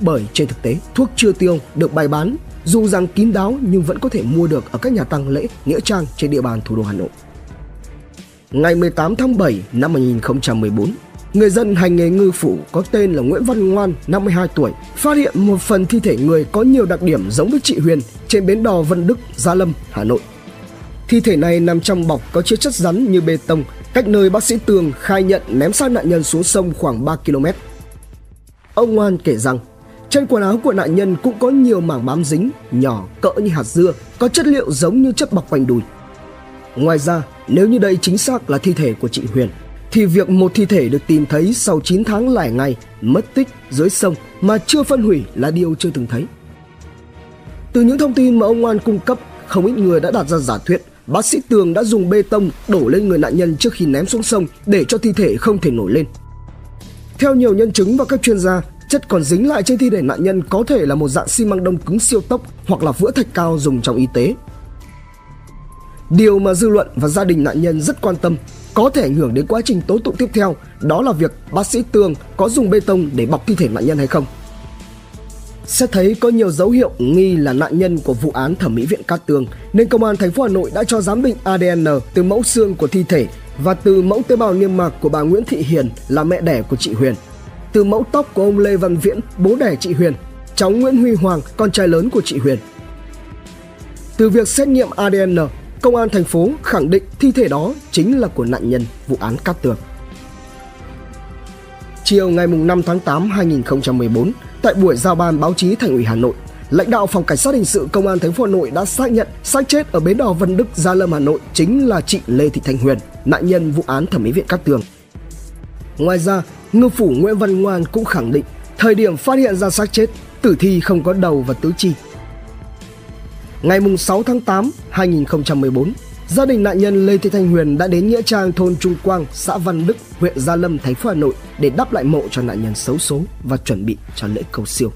Bởi trên thực tế, thuốc chưa tiêu được bày bán, dù rằng kín đáo nhưng vẫn có thể mua được ở các nhà tang lễ, nghĩa trang trên địa bàn thủ đô Hà Nội. Ngày mười tám tháng bảy năm hai nghìn không trăm mười bốn, người dân hành nghề ngư phủ có tên là Nguyễn Văn Ngoan, năm mươi hai tuổi, phát hiện một phần thi thể người có nhiều đặc điểm giống với chị Huyền trên bến đò Vân Đức, Gia Lâm, Hà Nội. Thi thể này nằm trong bọc có chứa chất rắn như bê tông, cách nơi bác sĩ Tường khai nhận ném xác nạn nhân xuống sông khoảng ba ki lô mét. Ông Ngoan kể rằng, trên quần áo của nạn nhân cũng có nhiều mảng bám dính, nhỏ cỡ như hạt dưa, có chất liệu giống như chất bọc quanh đùi. Ngoài ra, nếu như đây chính xác là thi thể của chị Huyền, thì việc một thi thể được tìm thấy sau chín tháng lẻ ngày, mất tích dưới sông mà chưa phân hủy là điều chưa từng thấy. Từ những thông tin mà ông Ngoan cung cấp, không ít người đã đặt ra giả thuyết bác sĩ Tường đã dùng bê tông đổ lên người nạn nhân trước khi ném xuống sông để cho thi thể không thể nổi lên. Theo nhiều nhân chứng và các chuyên gia, chất còn dính lại trên thi thể nạn nhân có thể là một dạng xi măng đông cứng siêu tốc hoặc là vữa thạch cao dùng trong y tế. Điều mà dư luận và gia đình nạn nhân rất quan tâm, có thể ảnh hưởng đến quá trình tố tụng tiếp theo, đó là việc bác sĩ Tường có dùng bê tông để bọc thi thể nạn nhân hay không. Xét thấy có nhiều dấu hiệu nghi là nạn nhân của vụ án Thẩm mỹ viện Cát Tường nên Công an thành phố Hà Nội đã cho giám định a đê en từ mẫu xương của thi thể và từ mẫu tế bào niêm mạc của bà Nguyễn Thị Hiền là mẹ đẻ của chị Huyền, từ mẫu tóc của ông Lê Văn Viễn, bố đẻ chị Huyền, cháu Nguyễn Huy Hoàng, con trai lớn của chị Huyền. Từ việc xét nghiệm a đê en, Công an thành phố khẳng định thi thể đó chính là của nạn nhân vụ án Cát Tường. Chiều ngày năm tháng tám năm hai nghìn không trăm mười bốn, tại buổi giao ban báo chí Thành ủy Hà Nội, lãnh đạo Phòng Cảnh sát Hình sự Công an thành phố Hà Nội đã xác nhận xác chết ở bến đò Vân Đức, Gia Lâm, Hà Nội chính là chị Lê Thị Thanh Huyền, nạn nhân vụ án Thẩm mỹ viện Cát Tường. Ngoài ra, ngư phủ Nguyễn Văn Ngoan cũng khẳng định Thời điểm phát hiện ra xác chết, tử thi không có đầu và tứ chi. Ngày sáu tháng tám năm hai nghìn không trăm mười bốn, gia đình nạn nhân Lê Thị Thanh Huyền đã đến nghĩa trang thôn Trung Quang, xã Văn Đức, huyện Gia Lâm, thành phố Hà Nội để đắp lại mộ cho nạn nhân xấu số và chuẩn bị cho lễ cầu siêu.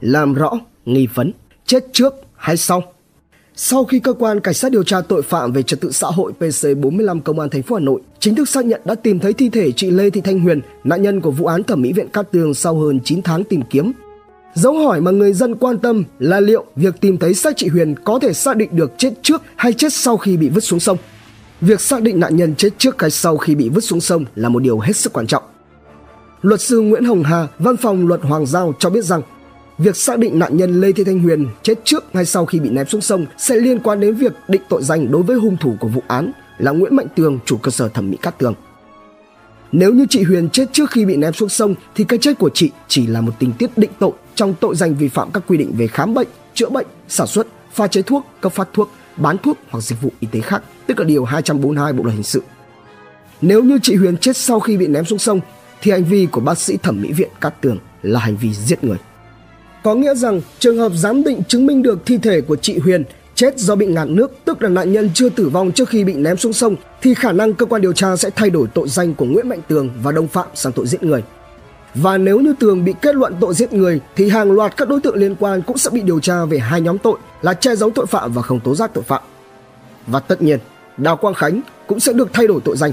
Làm rõ nghi vấn chết trước hay sau? Sau khi cơ quan cảnh sát điều tra tội phạm về trật tự xã hội P C bốn mươi lăm Công an thành phố Hà Nội chính thức xác nhận đã tìm thấy thi thể chị Lê Thị Thanh Huyền, nạn nhân của vụ án thẩm mỹ viện Cát Tường sau hơn chín tháng tìm kiếm. Dấu hỏi mà người dân quan tâm là liệu việc tìm thấy xác chị Huyền có thể xác định được chết trước hay chết sau khi bị vứt xuống sông. Việc xác định nạn nhân chết trước hay sau khi bị vứt xuống sông là một điều hết sức quan trọng. Luật sư Nguyễn Hồng Hà, văn phòng luật Hoàng Giao cho biết rằng việc xác định nạn nhân Lê Thị Thanh Huyền chết trước hay sau khi bị ném xuống sông sẽ liên quan đến việc định tội danh đối với hung thủ của vụ án là Nguyễn Mạnh Tường, chủ cơ sở thẩm mỹ Cát Tường. Nếu như chị Huyền chết trước khi bị ném xuống sông thì cái chết của chị chỉ là một tình tiết định tội trong tội danh vi phạm các quy định về khám bệnh, chữa bệnh, sản xuất, pha chế thuốc, cấp phát thuốc, bán thuốc hoặc dịch vụ y tế khác, tức là điều hai trăm bốn mươi hai Bộ luật hình sự. Nếu như chị Huyền chết sau khi bị ném xuống sông thì hành vi của bác sĩ thẩm mỹ viện Cát Tường là hành vi giết người. Có nghĩa rằng trường hợp giám định chứng minh được thi thể của chị Huyền chết do bị ngạt nước, tức là nạn nhân chưa tử vong trước khi bị ném xuống sông, thì khả năng cơ quan điều tra sẽ thay đổi tội danh của Nguyễn Mạnh Tường và đồng phạm sang tội giết người. Và nếu như Tường bị kết luận tội giết người thì hàng loạt các đối tượng liên quan cũng sẽ bị điều tra về hai nhóm tội là che giấu tội phạm và không tố giác tội phạm. Và tất nhiên, Đào Quang Khánh cũng sẽ được thay đổi tội danh.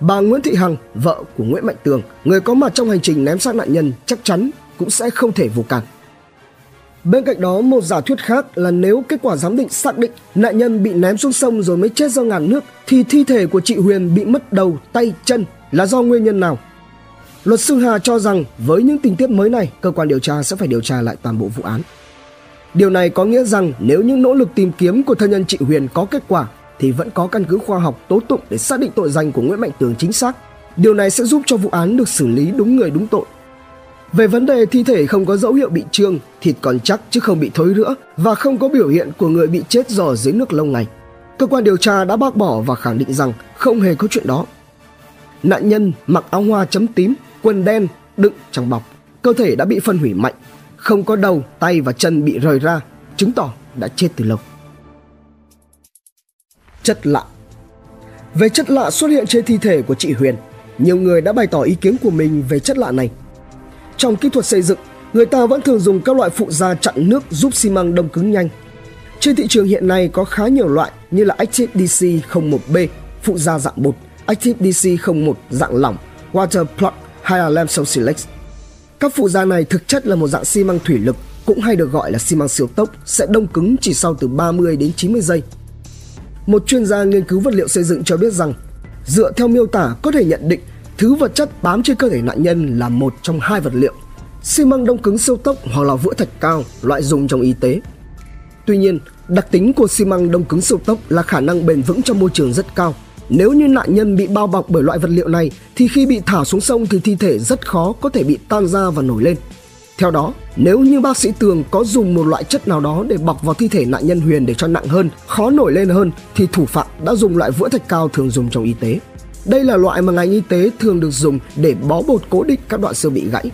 Bà Nguyễn Thị Hằng, vợ của Nguyễn Mạnh Tường, người có mặt trong hành trình ném xác nạn nhân, chắc chắn cũng sẽ không thể vô can. Bên cạnh đó, một giả thuyết khác là nếu kết quả giám định xác định nạn nhân bị ném xuống sông rồi mới chết do ngạt nước thì thi thể của chị Huyền bị mất đầu, tay, chân là do nguyên nhân nào? Luật sư Hà cho rằng với những tình tiết mới này, cơ quan điều tra sẽ phải điều tra lại toàn bộ vụ án. Điều này có nghĩa rằng nếu những nỗ lực tìm kiếm của thân nhân chị Huyền có kết quả thì vẫn có căn cứ khoa học tố tụng để xác định tội danh của Nguyễn Mạnh Tường chính xác. Điều này sẽ giúp cho vụ án được xử lý đúng người đúng tội. Về vấn đề thi thể không có dấu hiệu bị trương, thịt còn chắc chứ không bị thối rữa và không có biểu hiện của người bị chết do dưới nước lâu ngày, cơ quan điều tra đã bác bỏ và khẳng định rằng không hề có chuyện đó. Nạn nhân mặc áo hoa chấm tím, quần đen, đựng trong bọc, cơ thể đã bị phân hủy mạnh, không có đầu, tay và chân bị rời ra, chứng tỏ đã chết từ lâu. Chất lạ. Về chất lạ xuất hiện trên thi thể của chị Huyền, nhiều người đã bày tỏ ý kiến của mình về chất lạ này. Trong kỹ thuật xây dựng, người ta vẫn thường dùng các loại phụ gia chặn nước giúp xi măng đông cứng nhanh. Trên thị trường hiện nay có khá nhiều loại như là Active đê xê không một B, phụ gia dạng bột, Active đê xê không một dạng lỏng, Water Plug hay là Lam Sâu Silex. Các phụ gia này thực chất là một dạng xi măng thủy lực, cũng hay được gọi là xi măng siêu tốc, sẽ đông cứng chỉ sau từ ba mươi đến chín mươi giây. Một chuyên gia nghiên cứu vật liệu xây dựng cho biết rằng, dựa theo miêu tả có thể nhận định thứ vật chất bám trên cơ thể nạn nhân là một trong hai vật liệu, xi măng đông cứng siêu tốc hoặc là vữa thạch cao, loại dùng trong y tế. Tuy nhiên, đặc tính của xi măng đông cứng siêu tốc là khả năng bền vững trong môi trường rất cao. Nếu như nạn nhân bị bao bọc bởi loại vật liệu này thì khi bị thả xuống sông thì thi thể rất khó có thể bị tan ra và nổi lên. Theo đó, nếu như bác sĩ Tường có dùng một loại chất nào đó để bọc vào thi thể nạn nhân Huyền để cho nặng hơn, khó nổi lên hơn thì thủ phạm đã dùng loại vữa thạch cao thường dùng trong y tế. Đây là loại mà ngành y tế thường được dùng để bó bột cố định các đoạn xương bị gãy.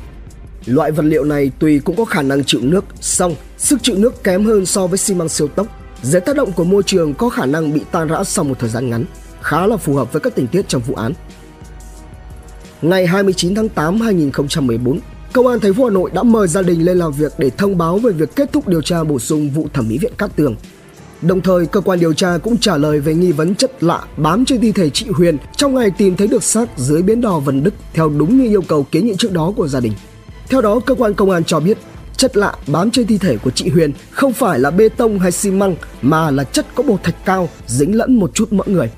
Loại vật liệu này tuy cũng có khả năng chịu nước, song sức chịu nước kém hơn so với xi măng siêu tốc. Dưới tác động của môi trường có khả năng bị tan rã sau một thời gian ngắn, khá là phù hợp với các tình tiết trong vụ án. Ngày hai mươi chín tháng tám năm hai nghìn không trăm mười bốn, Công an thành phố Hà Nội đã mời gia đình lên làm việc để thông báo về việc kết thúc điều tra bổ sung vụ thẩm mỹ viện Cát Tường. Đồng thời, cơ quan điều tra cũng trả lời về nghi vấn chất lạ bám trên thi thể chị Huyền trong ngày tìm thấy được xác dưới bến đò Vân Đức theo đúng như yêu cầu kiến nghị trước đó của gia đình. Theo đó, cơ quan công an cho biết chất lạ bám trên thi thể của chị Huyền không phải là bê tông hay xi măng mà là chất có bột thạch cao dính lẫn một chút mỡ người.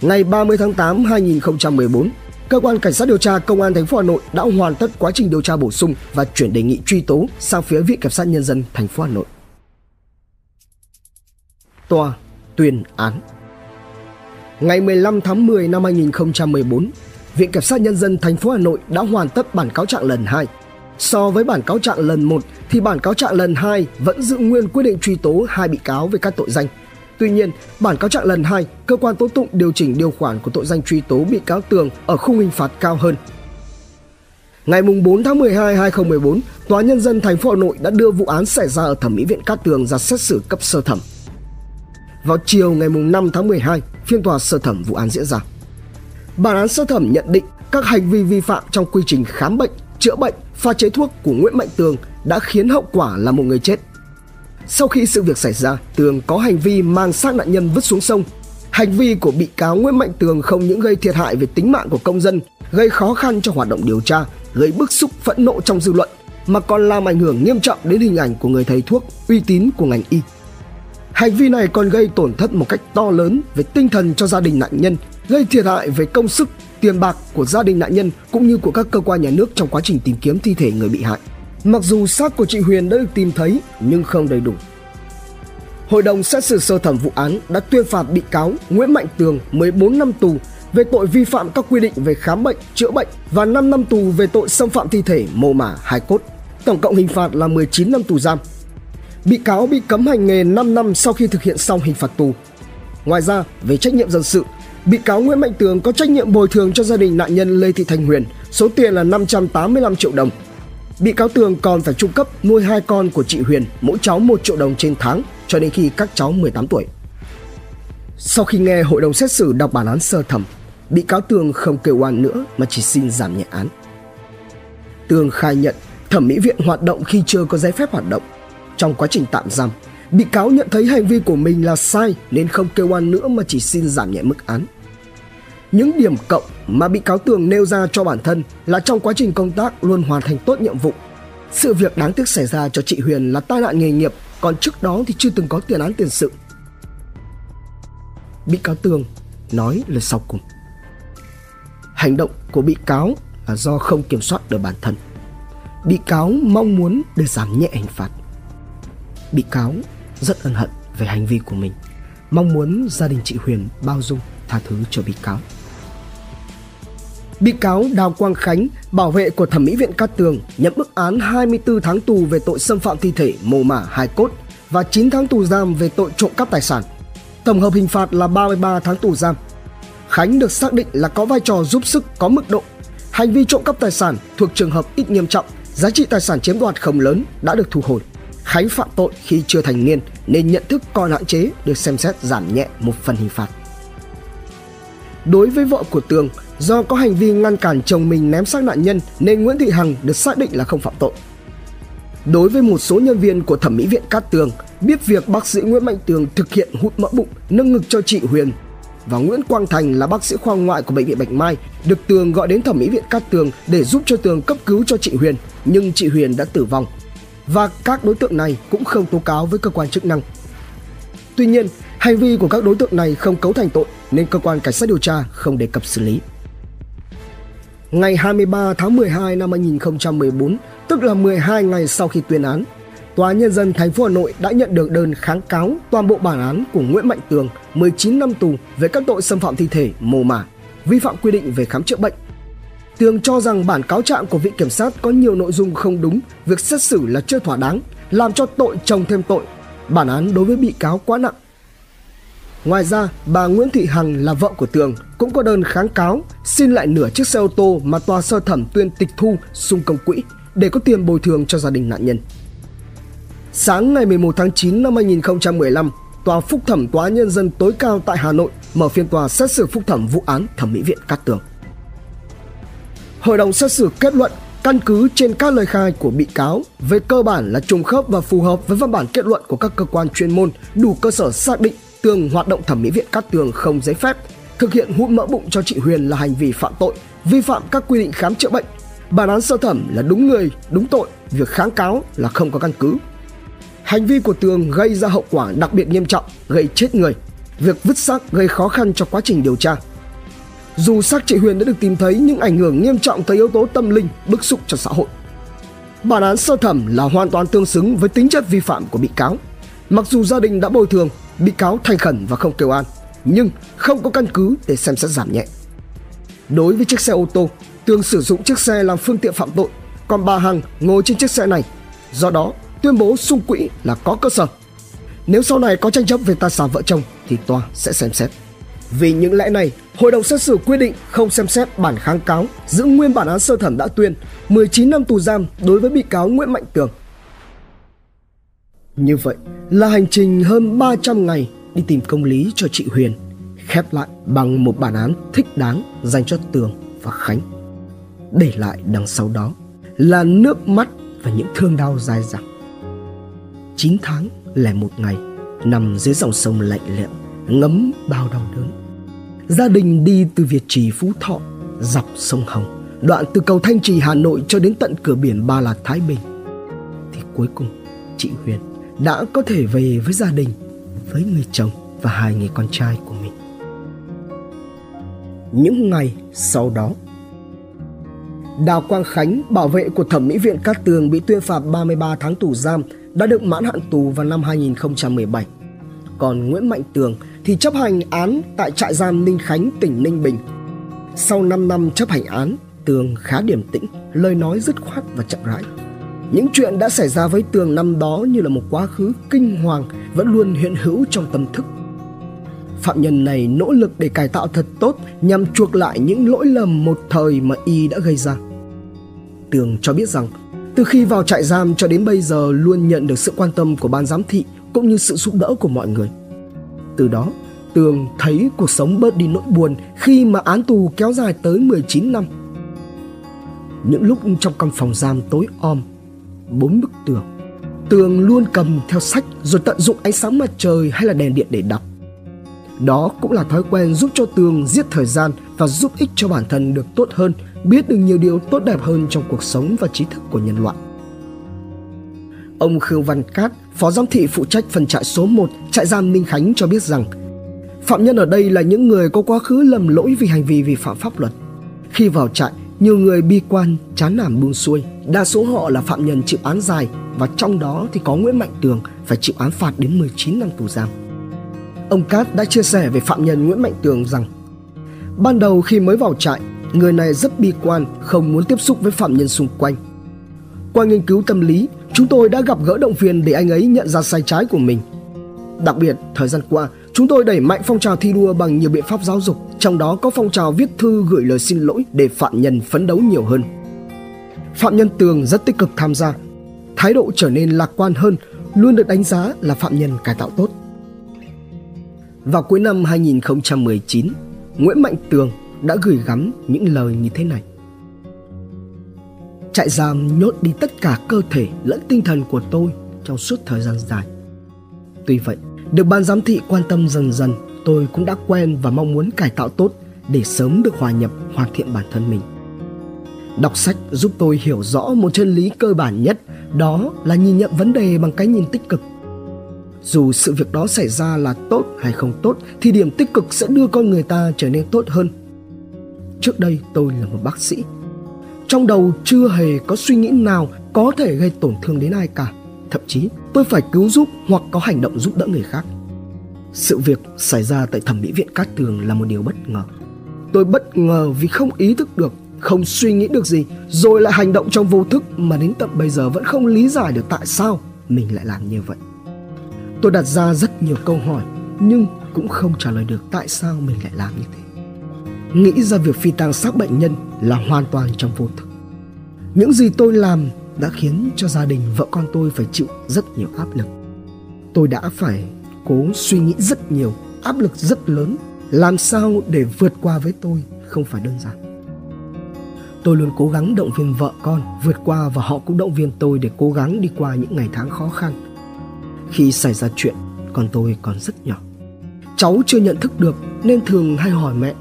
Ngày ba mươi tháng tám năm hai nghìn không trăm mười bốn, cơ quan cảnh sát điều tra Công an thành phố Hà Nội đã hoàn tất quá trình điều tra bổ sung và chuyển đề nghị truy tố sang phía Viện Kiểm sát Nhân dân thành phố Hà Nội. Tòa tuyên án. Ngày mười lăm tháng mười năm hai nghìn không trăm mười bốn, Viện Kiểm sát Nhân dân thành phố Hà Nội đã hoàn tất bản cáo trạng lần hai. So với bản cáo trạng lần một thì bản cáo trạng lần hai vẫn giữ nguyên quyết định truy tố hai bị cáo về các tội danh. Tuy nhiên, bản cáo trạng lần hai, cơ quan tố tụng điều chỉnh điều khoản của tội danh truy tố bị cáo Tường ở khung hình phạt cao hơn. Ngày bốn tháng mười hai năm hai nghìn không trăm mười bốn, Tòa Nhân dân thành phố Hà Nội đã đưa vụ án xảy ra ở Thẩm mỹ viện Cát Tường ra xét xử cấp sơ thẩm. Vào chiều ngày năm tháng mười hai, phiên tòa sơ thẩm vụ án diễn ra. Bản án sơ thẩm nhận định các hành vi vi phạm trong quy trình khám bệnh, chữa bệnh, pha chế thuốc của Nguyễn Mạnh Tường đã khiến hậu quả là một người chết. Sau khi sự việc xảy ra, Tường có hành vi mang xác nạn nhân vứt xuống sông. Hành vi của bị cáo Nguyễn Mạnh Tường không những gây thiệt hại về tính mạng của công dân, gây khó khăn cho hoạt động điều tra, gây bức xúc phẫn nộ trong dư luận, mà còn làm ảnh hưởng nghiêm trọng đến hình ảnh của người thầy thuốc, uy tín của ngành y. Hành vi này còn gây tổn thất một cách to lớn về tinh thần cho gia đình nạn nhân, gây thiệt hại về công sức, tiền bạc của gia đình nạn nhân cũng như của các cơ quan nhà nước trong quá trình tìm kiếm thi thể người bị hại. Mặc dù xác của chị Huyền đã được tìm thấy nhưng không đầy đủ. Hội đồng xét xử sơ thẩm vụ án đã tuyên phạt bị cáo Nguyễn Mạnh Tường mười bốn năm tù về tội vi phạm các quy định về khám bệnh, chữa bệnh và năm năm tù về tội xâm phạm thi thể, mồ mả, hài cốt. Tổng cộng hình phạt là mười chín năm tù giam. Bị cáo bị cấm hành nghề năm năm sau khi thực hiện xong hình phạt tù. Ngoài ra, về trách nhiệm dân sự, bị cáo Nguyễn Mạnh Tường có trách nhiệm bồi thường cho gia đình nạn nhân Lê Thị Thanh Huyền, số tiền là năm trăm tám mươi lăm triệu đồng. Bị cáo Tường còn phải trung cấp nuôi hai con của chị Huyền, mỗi cháu một triệu đồng trên tháng cho đến khi các cháu mười tám tuổi. Sau khi nghe hội đồng xét xử đọc bản án sơ thẩm, bị cáo Tường không kêu oan nữa mà chỉ xin giảm nhẹ án. Tường khai nhận thẩm mỹ viện hoạt động khi chưa có giấy phép hoạt động. Trong quá trình tạm giam, bị cáo nhận thấy hành vi của mình là sai nên không kêu oan nữa mà chỉ xin giảm nhẹ mức án. Những điểm cộng mà bị cáo Tường nêu ra cho bản thân là trong quá trình công tác luôn hoàn thành tốt nhiệm vụ. Sự việc đáng tiếc xảy ra cho chị Huyền là tai nạn nghề nghiệp, còn trước đó thì chưa từng có tiền án tiền sự. Bị cáo Tường nói lời sau cùng. Hành động của bị cáo là do không kiểm soát được bản thân. Bị cáo mong muốn để giảm nhẹ hình phạt. Bị cáo rất ân hận về hành vi của mình, mong muốn gia đình chị Huyền bao dung tha thứ cho bị cáo. Bị cáo Đào Quang Khánh, bảo vệ của Thẩm mỹ viện Cát Tường, nhận mức án hai mươi tư tháng tù về tội xâm phạm thi thể, mồ mả, hài cốt và chín tháng tù giam về tội trộm cắp tài sản. Tổng hợp hình phạt là ba mươi ba tháng tù giam. Khánh được xác định là có vai trò giúp sức có mức độ. Hành vi trộm cắp tài sản thuộc trường hợp ít nghiêm trọng, giá trị tài sản chiếm đoạt không lớn đã được thu hồi. Khánh phạm tội khi chưa thành niên nên nhận thức còn hạn chế, được xem xét giảm nhẹ một phần hình phạt. Đối với vợ của Tường, do có hành vi ngăn cản chồng mình ném xác nạn nhân nên Nguyễn Thị Hằng được xác định là không phạm tội. Đối với một số nhân viên của Thẩm mỹ viện Cát Tường, biết việc bác sĩ Nguyễn Mạnh Tường thực hiện hút mỡ bụng nâng ngực cho chị Huyền, và Nguyễn Quang Thành là bác sĩ khoa ngoại của Bệnh viện Bạch Mai được Tường gọi đến Thẩm mỹ viện Cát Tường để giúp cho Tường cấp cứu cho chị Huyền, nhưng chị Huyền đã tử vong. Và các đối tượng này cũng không tố cáo với cơ quan chức năng. Tuy nhiên, hành vi của các đối tượng này không cấu thành tội nên cơ quan cảnh sát điều tra không đề cập xử lý. Ngày hai mươi ba tháng mười hai năm hai nghìn không trăm mười bốn, tức là mười hai ngày sau khi tuyên án, Tòa Nhân dân thành phố Hà Nội đã nhận được đơn kháng cáo toàn bộ bản án của Nguyễn Mạnh Tường mười chín năm tù về các tội xâm phạm thi thể, mồ mả, vi phạm quy định về khám chữa bệnh. Tường cho rằng bản cáo trạng của vị kiểm sát có nhiều nội dung không đúng, việc xét xử là chưa thỏa đáng, làm cho tội chồng thêm tội, bản án đối với bị cáo quá nặng. Ngoài ra, bà Nguyễn Thị Hằng là vợ của Tường cũng có đơn kháng cáo xin lại nửa chiếc xe ô tô mà tòa sơ thẩm tuyên tịch thu xung công quỹ để có tiền bồi thường cho gia đình nạn nhân. Sáng ngày mười một tháng chín năm hai nghìn không trăm mười lăm, Tòa Phúc thẩm Tòa Nhân dân tối cao tại Hà Nội mở phiên tòa xét xử phúc thẩm vụ án Thẩm mỹ viện Cát Tường. Hội đồng xét xử kết luận căn cứ trên các lời khai của bị cáo về cơ bản là trùng khớp và phù hợp với văn bản kết luận của các cơ quan chuyên môn, đủ cơ sở xác định Tường hoạt động Thẩm mỹ viện Cát Tường không giấy phép, thực hiện hút mỡ bụng cho chị Huyền là hành vi phạm tội, vi phạm các quy định khám chữa bệnh. Bản án sơ thẩm là đúng người, đúng tội, việc kháng cáo là không có căn cứ. Hành vi của Tường gây ra hậu quả đặc biệt nghiêm trọng, gây chết người. Việc vứt xác gây khó khăn cho quá trình điều tra. Dù xác chị Huyền đã được tìm thấy nhưng ảnh hưởng nghiêm trọng tới yếu tố tâm linh, bức xúc cho xã hội. Bản án sơ thẩm là hoàn toàn tương xứng với tính chất vi phạm của bị cáo. Mặc dù gia đình đã bồi thường, bị cáo thành khẩn và không kêu an, nhưng không có căn cứ để xem xét giảm nhẹ. Đối với chiếc xe ô tô, Tường sử dụng chiếc xe làm phương tiện phạm tội, còn bà Hằng ngồi trên chiếc xe này. Do đó, tuyên bố xung quỹ là có cơ sở. Nếu sau này có tranh chấp về tài sản vợ chồng thì tòa sẽ xem xét. Vì những lẽ này, hội đồng xét xử quyết định không xem xét bản kháng cáo, giữ nguyên bản án sơ thẩm đã tuyên mười chín năm tù giam đối với bị cáo Nguyễn Mạnh Tường. Như vậy là hành trình hơn ba trăm ngày đi tìm công lý cho chị Huyền, khép lại bằng một bản án thích đáng dành cho Tường và Khánh. Để lại đằng sau đó là nước mắt và những thương đau dai dẳng. chín tháng lẻ một ngày nằm dưới dòng sông lạnh lẽo, ngấm bao đau đớn. Gia đình đi từ Việt Trì Phú Thọ dọc sông Hồng, đoạn từ cầu Thanh Trì Hà Nội cho đến tận cửa biển Ba Lạt Thái Bình, thì cuối cùng chị Huyền đã có thể về với gia đình, với người chồng và hai người con trai của mình. Những ngày sau đó, Đào Quang Khánh, bảo vệ của Thẩm mỹ viện Cát Tường, bị tuyên phạt ba mươi ba tháng tù giam, đã được mãn hạn tù vào năm hai nghìn không trăm mười bảy. Còn Nguyễn Mạnh Tường thì chấp hành án tại trại giam Ninh Khánh, tỉnh Ninh Bình. Sau năm năm chấp hành án, Tường khá điềm tĩnh, lời nói dứt khoát và chậm rãi. Những chuyện đã xảy ra với Tường năm đó như là một quá khứ kinh hoàng vẫn luôn hiện hữu trong tâm thức. Phạm nhân này nỗ lực để cải tạo thật tốt nhằm chuộc lại những lỗi lầm một thời mà y đã gây ra. Tường cho biết rằng từ khi vào trại giam cho đến bây giờ luôn nhận được sự quan tâm của ban giám thị cũng như sự giúp đỡ của mọi người. Từ đó, Tường thấy cuộc sống bớt đi nỗi buồn khi mà án tù kéo dài tới mười chín năm. Những lúc trong căn phòng giam tối om, bốn bức tường, Tường luôn cầm theo sách rồi tận dụng ánh sáng mặt trời hay là đèn điện để đọc. Đó cũng là thói quen giúp cho Tường giết thời gian và giúp ích cho bản thân được tốt hơn, biết được nhiều điều tốt đẹp hơn trong cuộc sống và trí thức của nhân loại. Ông Khương Văn Cát, phó giám thị phụ trách phần trại số một, trại giam Ninh Khánh cho biết rằng phạm nhân ở đây là những người có quá khứ lầm lỗi vì hành vi vi phạm pháp luật. Khi vào trại, nhiều người bi quan, chán nản buông xuôi. Đa số họ là phạm nhân chịu án dài và trong đó thì có Nguyễn Mạnh Tường phải chịu án phạt đến mười chín năm tù giam. Ông Cát đã chia sẻ về phạm nhân Nguyễn Mạnh Tường rằng ban đầu khi mới vào trại, người này rất bi quan, không muốn tiếp xúc với phạm nhân xung quanh. Qua nghiên cứu tâm lý, chúng tôi đã gặp gỡ động viên để anh ấy nhận ra sai trái của mình. Đặc biệt, thời gian qua, chúng tôi đẩy mạnh phong trào thi đua bằng nhiều biện pháp giáo dục, trong đó có phong trào viết thư gửi lời xin lỗi để phạm nhân phấn đấu nhiều hơn. Phạm nhân Tường rất tích cực tham gia, thái độ trở nên lạc quan hơn, luôn được đánh giá là phạm nhân cải tạo tốt. Vào cuối năm hai nghìn không trăm mười chín, Nguyễn Mạnh Tường đã gửi gắm những lời như thế này. Trại giam nhốt đi tất cả cơ thể lẫn tinh thần của tôi trong suốt thời gian dài. Tuy vậy, được ban giám thị quan tâm dần dần, tôi cũng đã quen và mong muốn cải tạo tốt để sớm được hòa nhập, hoàn thiện bản thân mình. Đọc sách giúp tôi hiểu rõ một chân lý cơ bản nhất, đó là nhìn nhận vấn đề bằng cái nhìn tích cực. Dù sự việc đó xảy ra là tốt hay không tốt, thì điểm tích cực sẽ đưa con người ta trở nên tốt hơn. Trước đây tôi là một bác sĩ, trong đầu chưa hề có suy nghĩ nào có thể gây tổn thương đến ai cả. Thậm chí tôi phải cứu giúp hoặc có hành động giúp đỡ người khác. Sự việc xảy ra tại Thẩm mỹ viện Cát Tường là một điều bất ngờ. Tôi bất ngờ vì không ý thức được, không suy nghĩ được gì, rồi lại hành động trong vô thức mà đến tận bây giờ vẫn không lý giải được tại sao mình lại làm như vậy. Tôi đặt ra rất nhiều câu hỏi nhưng cũng không trả lời được tại sao mình lại làm như thế. Nghĩ ra việc phi tang xác bệnh nhân là hoàn toàn trong vô thức. Những gì tôi làm đã khiến cho gia đình vợ con tôi phải chịu rất nhiều áp lực. Tôi đã phải cố suy nghĩ rất nhiều, áp lực rất lớn. Làm sao để vượt qua với tôi không phải đơn giản. Tôi luôn cố gắng động viên vợ con vượt qua và họ cũng động viên tôi để cố gắng đi qua những ngày tháng khó khăn. Khi xảy ra chuyện, con tôi còn rất nhỏ. Cháu chưa nhận thức được nên thường hay hỏi mẹ,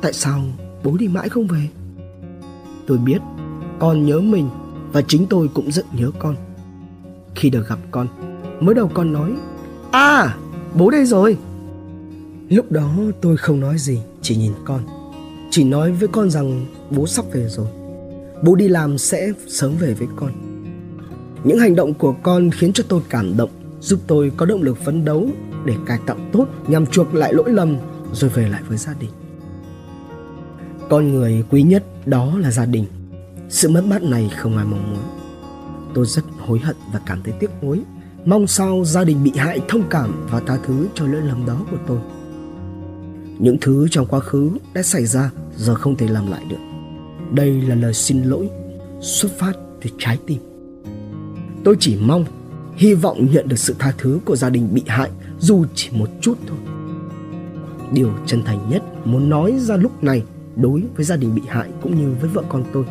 tại sao bố đi mãi không về? Tôi biết con nhớ mình và chính tôi cũng rất nhớ con. Khi được gặp con, mới đầu con nói, à, bố đây rồi. Lúc đó tôi không nói gì, chỉ nhìn con. Chỉ nói với con rằng bố sắp về rồi. Bố đi làm sẽ sớm về với con. Những hành động của con khiến cho tôi cảm động, giúp tôi có động lực phấn đấu để cải tạo tốt nhằm chuộc lại lỗi lầm rồi về lại với gia đình. Con người quý nhất đó là gia đình. Sự mất mát này không ai mong muốn. Tôi rất hối hận và cảm thấy tiếc nuối. Mong sao gia đình bị hại thông cảm và tha thứ cho lỗi lầm đó của tôi. Những thứ trong quá khứ đã xảy ra giờ không thể làm lại được. Đây là lời xin lỗi xuất phát từ trái tim. Tôi chỉ mong, hy vọng nhận được sự tha thứ của gia đình bị hại dù chỉ một chút thôi. Điều chân thành nhất muốn nói ra lúc này đối với gia đình bị hại cũng như với vợ con tôi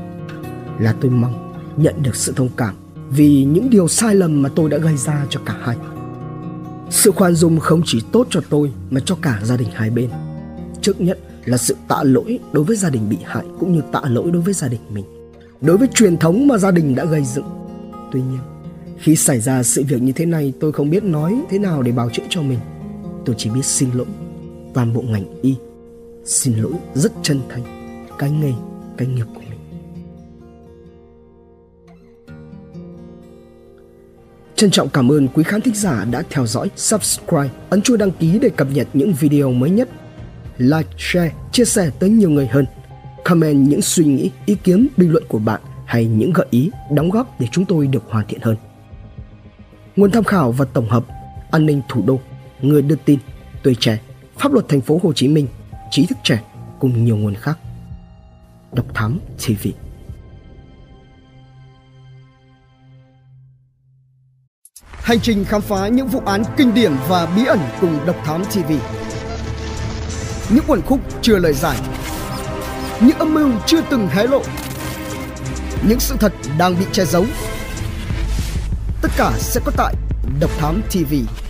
là tôi mong nhận được sự thông cảm vì những điều sai lầm mà tôi đã gây ra cho cả hai. Sự khoan dung không chỉ tốt cho tôi mà cho cả gia đình hai bên. Trước nhất là sự tạ lỗi đối với gia đình bị hại cũng như tạ lỗi đối với gia đình mình, đối với truyền thống mà gia đình đã gây dựng. Tuy nhiên, khi xảy ra sự việc như thế này, tôi không biết nói thế nào để bào chữa cho mình. Tôi chỉ biết xin lỗi toàn bộ ngành y, xin lỗi rất chân thành cái nghề, cái nghiệp của mình. Trân trọng cảm ơn quý khán thính giả đã theo dõi, subscribe, ấn chuông đăng ký để cập nhật những video mới nhất. Like, share, chia sẻ tới nhiều người hơn. Comment những suy nghĩ, ý kiến, bình luận của bạn hay những gợi ý, đóng góp để chúng tôi được hoàn thiện hơn. Nguồn tham khảo và tổng hợp: An ninh Thủ đô, Người đưa tin, Tuổi trẻ, Pháp luật Thành phố Hồ Chí Minh, Trí thức trẻ cùng nhiều nguồn khác. Độc Thám ti vi. Hành trình khám phá những vụ án kinh điển và bí ẩn cùng Độc Thám ti vi. Những uẩn khúc chưa lời giải, những âm mưu chưa từng hé lộ, những sự thật đang bị che giấu. Tất cả sẽ có tại Độc Thám ti vi.